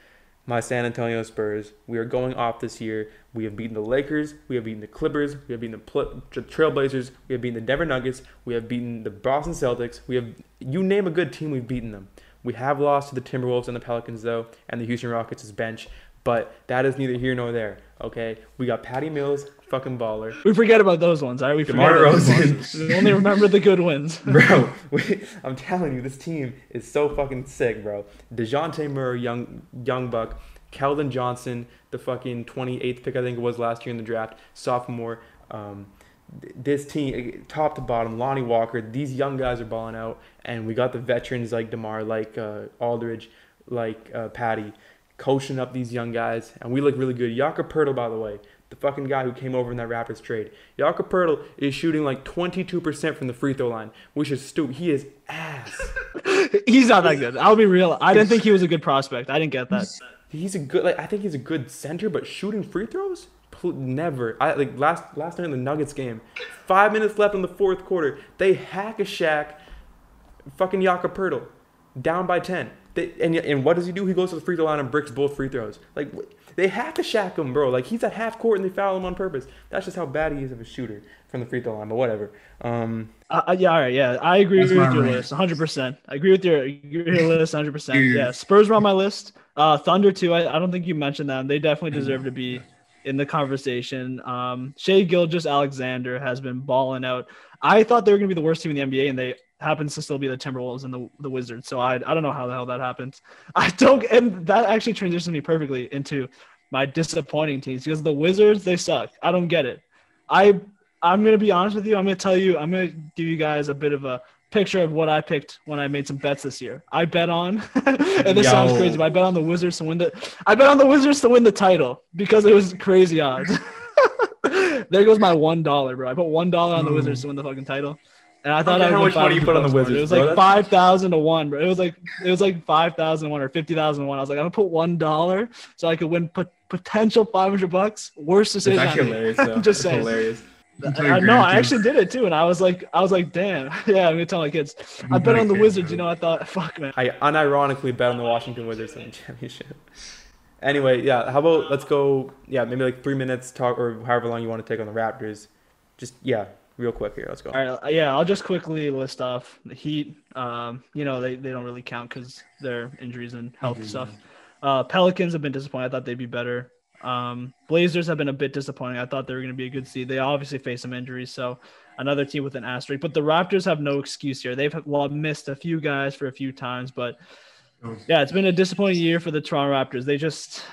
My San Antonio Spurs. We are going off this year. We have beaten the Lakers. We have beaten the Clippers. We have beaten the Pl- Trailblazers. We have beaten the Denver Nuggets. We have beaten the Boston Celtics. We have you name a good team, we've beaten them. We have lost to the Timberwolves and the Pelicans though, and the Houston Rockets' bench. But that is neither here nor there, okay? We got Patty Mills, fucking baller. We forget about those ones, all right? We DeMar DeRozan. We only remember the good ones. Bro, we, I'm telling you, this team is so fucking sick, bro. DeJounte Murray, young, young buck. Keldon Johnson, the fucking twenty-eighth pick I think it was last year in the draft. Sophomore. Um, this team, top to bottom, Lonnie Walker. These young guys are balling out. And we got the veterans like DeMar, like uh, Aldridge, like uh, Patty. Coaching up these young guys, and we look really good. Jakob Poeltl, by the way, the fucking guy who came over in that Raptors trade. Jakob Poeltl is shooting like twenty-two percent from the free throw line, which is stupid. He is ass. He's not that good. I'll be real. I didn't think he was a good prospect. I didn't get that. He's a good. Like I think he's a good center, but shooting free throws, never. I like last last night in the Nuggets game, five minutes left in the fourth quarter, they hack a shack. Fucking Jakob Poeltl, down by ten. They, and and what does he do? He goes to the free throw line and bricks both free throws. Like, they have to shack him, bro. Like, he's at half court and they foul him on purpose. That's just how bad he is of a shooter from the free throw line, but whatever. Um, uh, yeah, all right, yeah. I agree with your list one hundred percent. I agree with your, your list one hundred percent. Yeah, Spurs were on my list. Uh, Thunder, too. I, I don't think you mentioned them. They definitely deserve to be in the conversation. Um, Shai Gilgeous-Alexander has been balling out. I thought they were going to be the worst team in the N B A, and they – happens to still be the Timberwolves and the the Wizards. So I I don't know how the hell that happens. I don't, and that actually transitions me perfectly into my disappointing teams because the Wizards, they suck. I don't get it. I I'm gonna be honest with you. I'm gonna tell you. I'm gonna give you guys a bit of a picture of what I picked when I made some bets this year. I bet on, and this Yo. sounds crazy, but I bet on the Wizards to win the. I bet on the Wizards to win the title because it was crazy odds. There goes my one dollar, bro. I put one dollar on the Wizards to win the fucking title. And I thought I, I how much money you put on the Wizards. It was bro. like five thousand to one, bro. It was like it was like five thousand to one or fifty thousand to one. I was like, I'm gonna put one dollar so I could win p- potential five hundred bucks. Worst decision. It's actually hilarious. Though. I'm just it's saying. Hilarious. I, no, I actually did it too, and I was like, I was like, damn, yeah, I'm gonna tell my kids. I bet on the Wizards. You know, I thought, fuck, man. I unironically bet on the Washington Wizards in the championship. Anyway, yeah. How about let's go? Yeah, maybe like three minutes talk or however long you want to take on the Raptors. Just yeah. Real quick here, let's go. All right, yeah, I'll just quickly list off the Heat. Um, you know, they, they don't really count because their injuries and health mm-hmm. stuff. Uh, Pelicans have been disappointed. I thought they'd be better. Um, Blazers have been a bit disappointing. I thought they were going to be a good seed. They obviously face some injuries, so another team with an asterisk. But the Raptors have no excuse here. They've well, missed a few guys for a few times, but yeah, it's been a disappointing year for the Toronto Raptors. They just,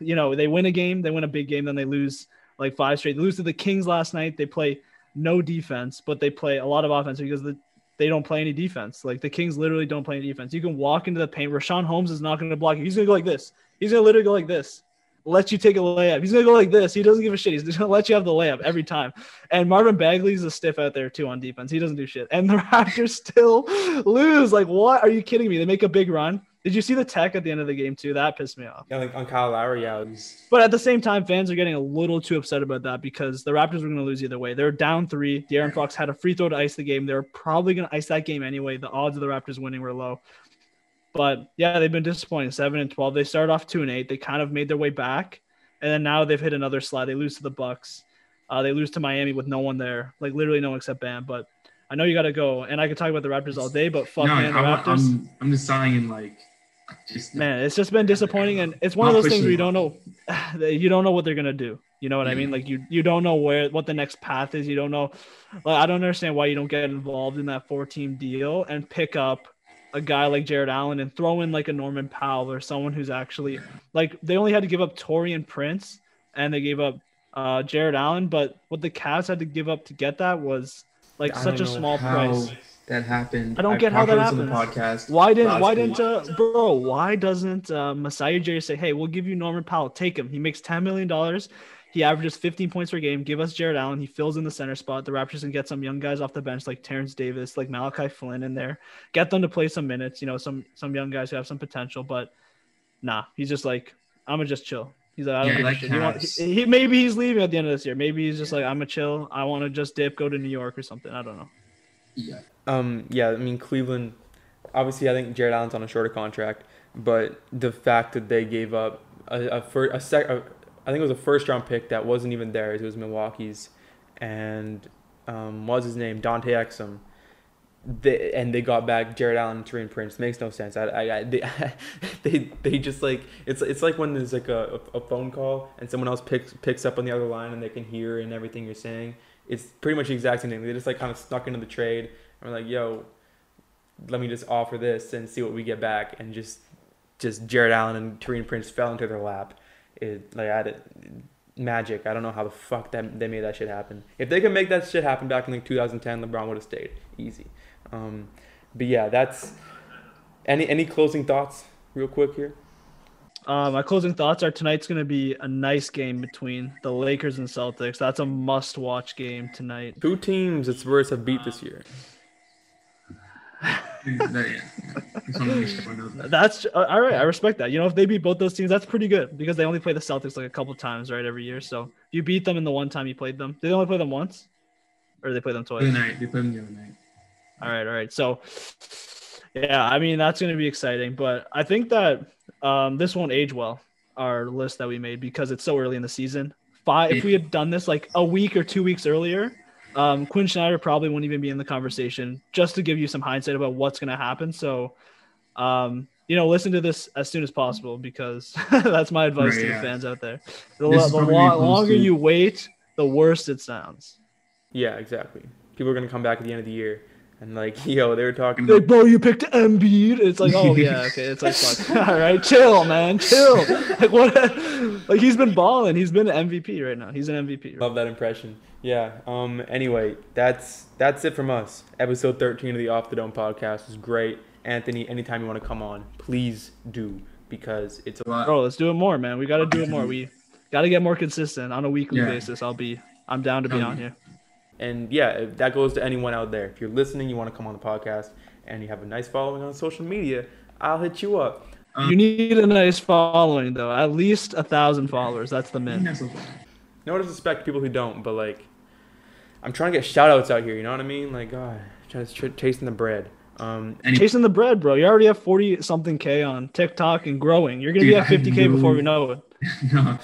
you know, they win a game, they win a big game, then they lose like five straight. They lose to the Kings last night. They play no defense, but they play a lot of offense because the, they don't play any defense. Like the Kings literally don't play any defense. You can walk into the paint. Rashawn Holmes is not going to block you. He's going to go like this. He's going to literally go like this. Let you take a layup. He's going to go like this. He doesn't give a shit. He's going to let you have the layup every time. And Marvin Bagley's a stiff out there too on defense. He doesn't do shit. And the Raptors still lose. Like, what? Are you kidding me? They make a big run. Did you see the tech at the end of the game too? That pissed me off. Yeah, like on Kyle Lowry, yeah. Was... But at the same time, fans are getting a little too upset about that because the Raptors were going to lose either way. They're down three. De'Aaron Fox had a free throw to ice the game. They were probably going to ice that game anyway. The odds of the Raptors winning were low. But yeah, they've been disappointing. seven and twelve. They started off two and eight. They kind of made their way back, and then now they've hit another slide. They lose to the Bucks. Uh, they lose to Miami with no one there, like literally no one except Bam. But I know you got to go, and I could talk about the Raptors all day. But fuck no, man, I'm, Raptors. I'm, I'm just sighing like. Just, man, it's just been disappointing, and it's one of those things where you don't know, you don't know what they're gonna do. You know what I mean? Like you, you don't know where what the next path is. You don't know. Like I don't understand why you don't get involved in that four-team deal and pick up a guy like Jared Allen and throw in like a Norman Powell or someone who's actually like they only had to give up Taurean Prince and they gave up uh, Jared Allen, but what the Cavs had to give up to get that was like I such a small price. That happened. I don't get I how that happened. Podcast why didn't? Why didn't? Uh, bro, why doesn't uh, Masai Ujiri say, "Hey, we'll give you Norman Powell. Take him. He makes ten million dollars. He averages fifteen points per game. Give us Jared Allen. He fills in the center spot. The Raptors can get some young guys off the bench like Terrence Davis, like Malachi Flynn in there. Get them to play some minutes. You know, some some young guys who have some potential. But nah, he's just like, I'm gonna just chill. He's like, I don't yeah, like you want, he, he maybe he's leaving at the end of this year. Maybe he's just like, I'm gonna chill. I want to just dip, go to New York or something. I don't know. Yeah. Um, yeah, I mean, Cleveland, obviously I think Jared Allen's on a shorter contract, but the fact that they gave up a, a, fir- a, sec- a I think it was a first-round pick that wasn't even theirs. It was Milwaukee's, and um, what was his name? Dante Exum. They, and they got back Jared Allen and Taurean Prince. Makes no sense. I, I, I, they, they, they just like it's, it's like when there's like a, a phone call and someone else picks picks up on the other line and they can hear and everything you're saying. It's pretty much the exact same thing. They just like kind of snuck into the trade. We're like, yo, let me just offer this and see what we get back, and just, just Jared Allen and Taurean Prince fell into their lap. It like I had magic. I don't know how the fuck that they made that shit happen. If they could make that shit happen back in like two thousand ten, LeBron would have stayed easy. Um, but yeah, that's any any closing thoughts real quick here. Uh, my closing thoughts are tonight's going to be a nice game between the Lakers and Celtics. That's a must-watch game tonight. Two teams it's worse have beat this year. That's uh, all right. I respect that. You know, if they beat both those teams, that's pretty good because they only play the Celtics like a couple times, right, every year. So if you beat them in the one time you played them, did they only play them once, or did they play them twice? The night they played them the other night. All right, all right. So yeah, I mean that's going to be exciting, but I think that um, this won't age well. Our list that we made because it's so early in the season. Five. If we had done this like a week or two weeks earlier. Um, Quin Snyder probably won't even be in the conversation just to give you some hindsight about what's going to happen. So, um, you know, listen to this as soon as possible because that's my advice right, to yeah. the fans out there. The, lo- the lo- longer to... you wait, the worse it sounds. Yeah, exactly. People are going to come back at the end of the year and like, yo, they were talking like, bro, you picked Embiid. It's like, oh yeah, okay. It's like, fuck. All right, chill, man, chill. Like what? Like he's been balling. He's been an M V P right now. He's an M V P. Right Love that impression. Yeah. Um. Anyway, that's that's it from us. Episode thirteen of the Off the Dome podcast was great. Anthony, anytime you want to come on, please do because it's a lot. Bro, let's do it more, man. We got to do it more. We got to get more consistent on a weekly yeah. basis. I'll be. I'm down to be um, on here. And yeah, that goes to anyone out there. If you're listening, you want to come on the podcast, and you have a nice following on social media, I'll hit you up. Um, you need a nice following though, at least a thousand followers. That's the min. No disrespect to people who don't, but like. I'm trying to get shout-outs out here, you know what I mean? Like, God, just ch- chasing the bread. Um, and- chasing the bread, bro. You already have forty-something K on TikTok and growing. You're going to be at fifty K no... before we know it. No.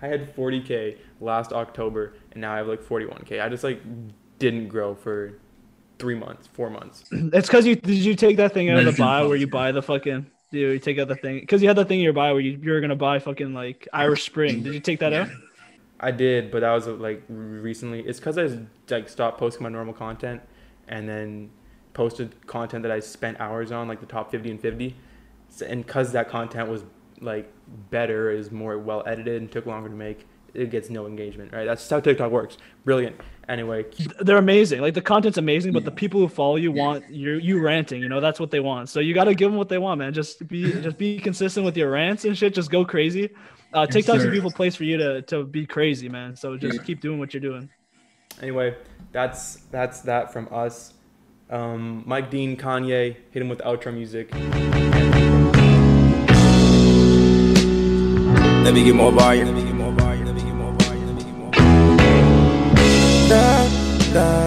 I had forty K last October, and now I have, like, forty-one K. I just, like, didn't grow for three months, four months. It's because you – did you take that thing out of the bio where you buy the fucking – Dude, you take out the thing. Because you had that thing in your bio where you, you were going to buy fucking, like, Irish Spring. Did you take that out? I did, but that was, like, recently. It's because I, like, stopped posting my normal content and then posted content that I spent hours on, like the top fifty and fifty. And because that content was, like, better, is more well-edited and took longer to make, it gets no engagement, right? That's how TikTok works. Brilliant. Anyway, they're amazing. Like, the content's amazing, but the people who follow you want you you ranting. You know, that's what they want. So you got to give them what they want, man. Just be just be consistent with your rants and shit. Just go crazy. Uh, TikTok's a beautiful place for you to to be crazy, man. So just yeah. keep doing what you're doing. Anyway, that's that's that from us. Um, Mike Dean, Kanye, hit him with outro music. Let me get more volume. Let me get more volume. Let me get more volume. Let me get more volume. Da, da.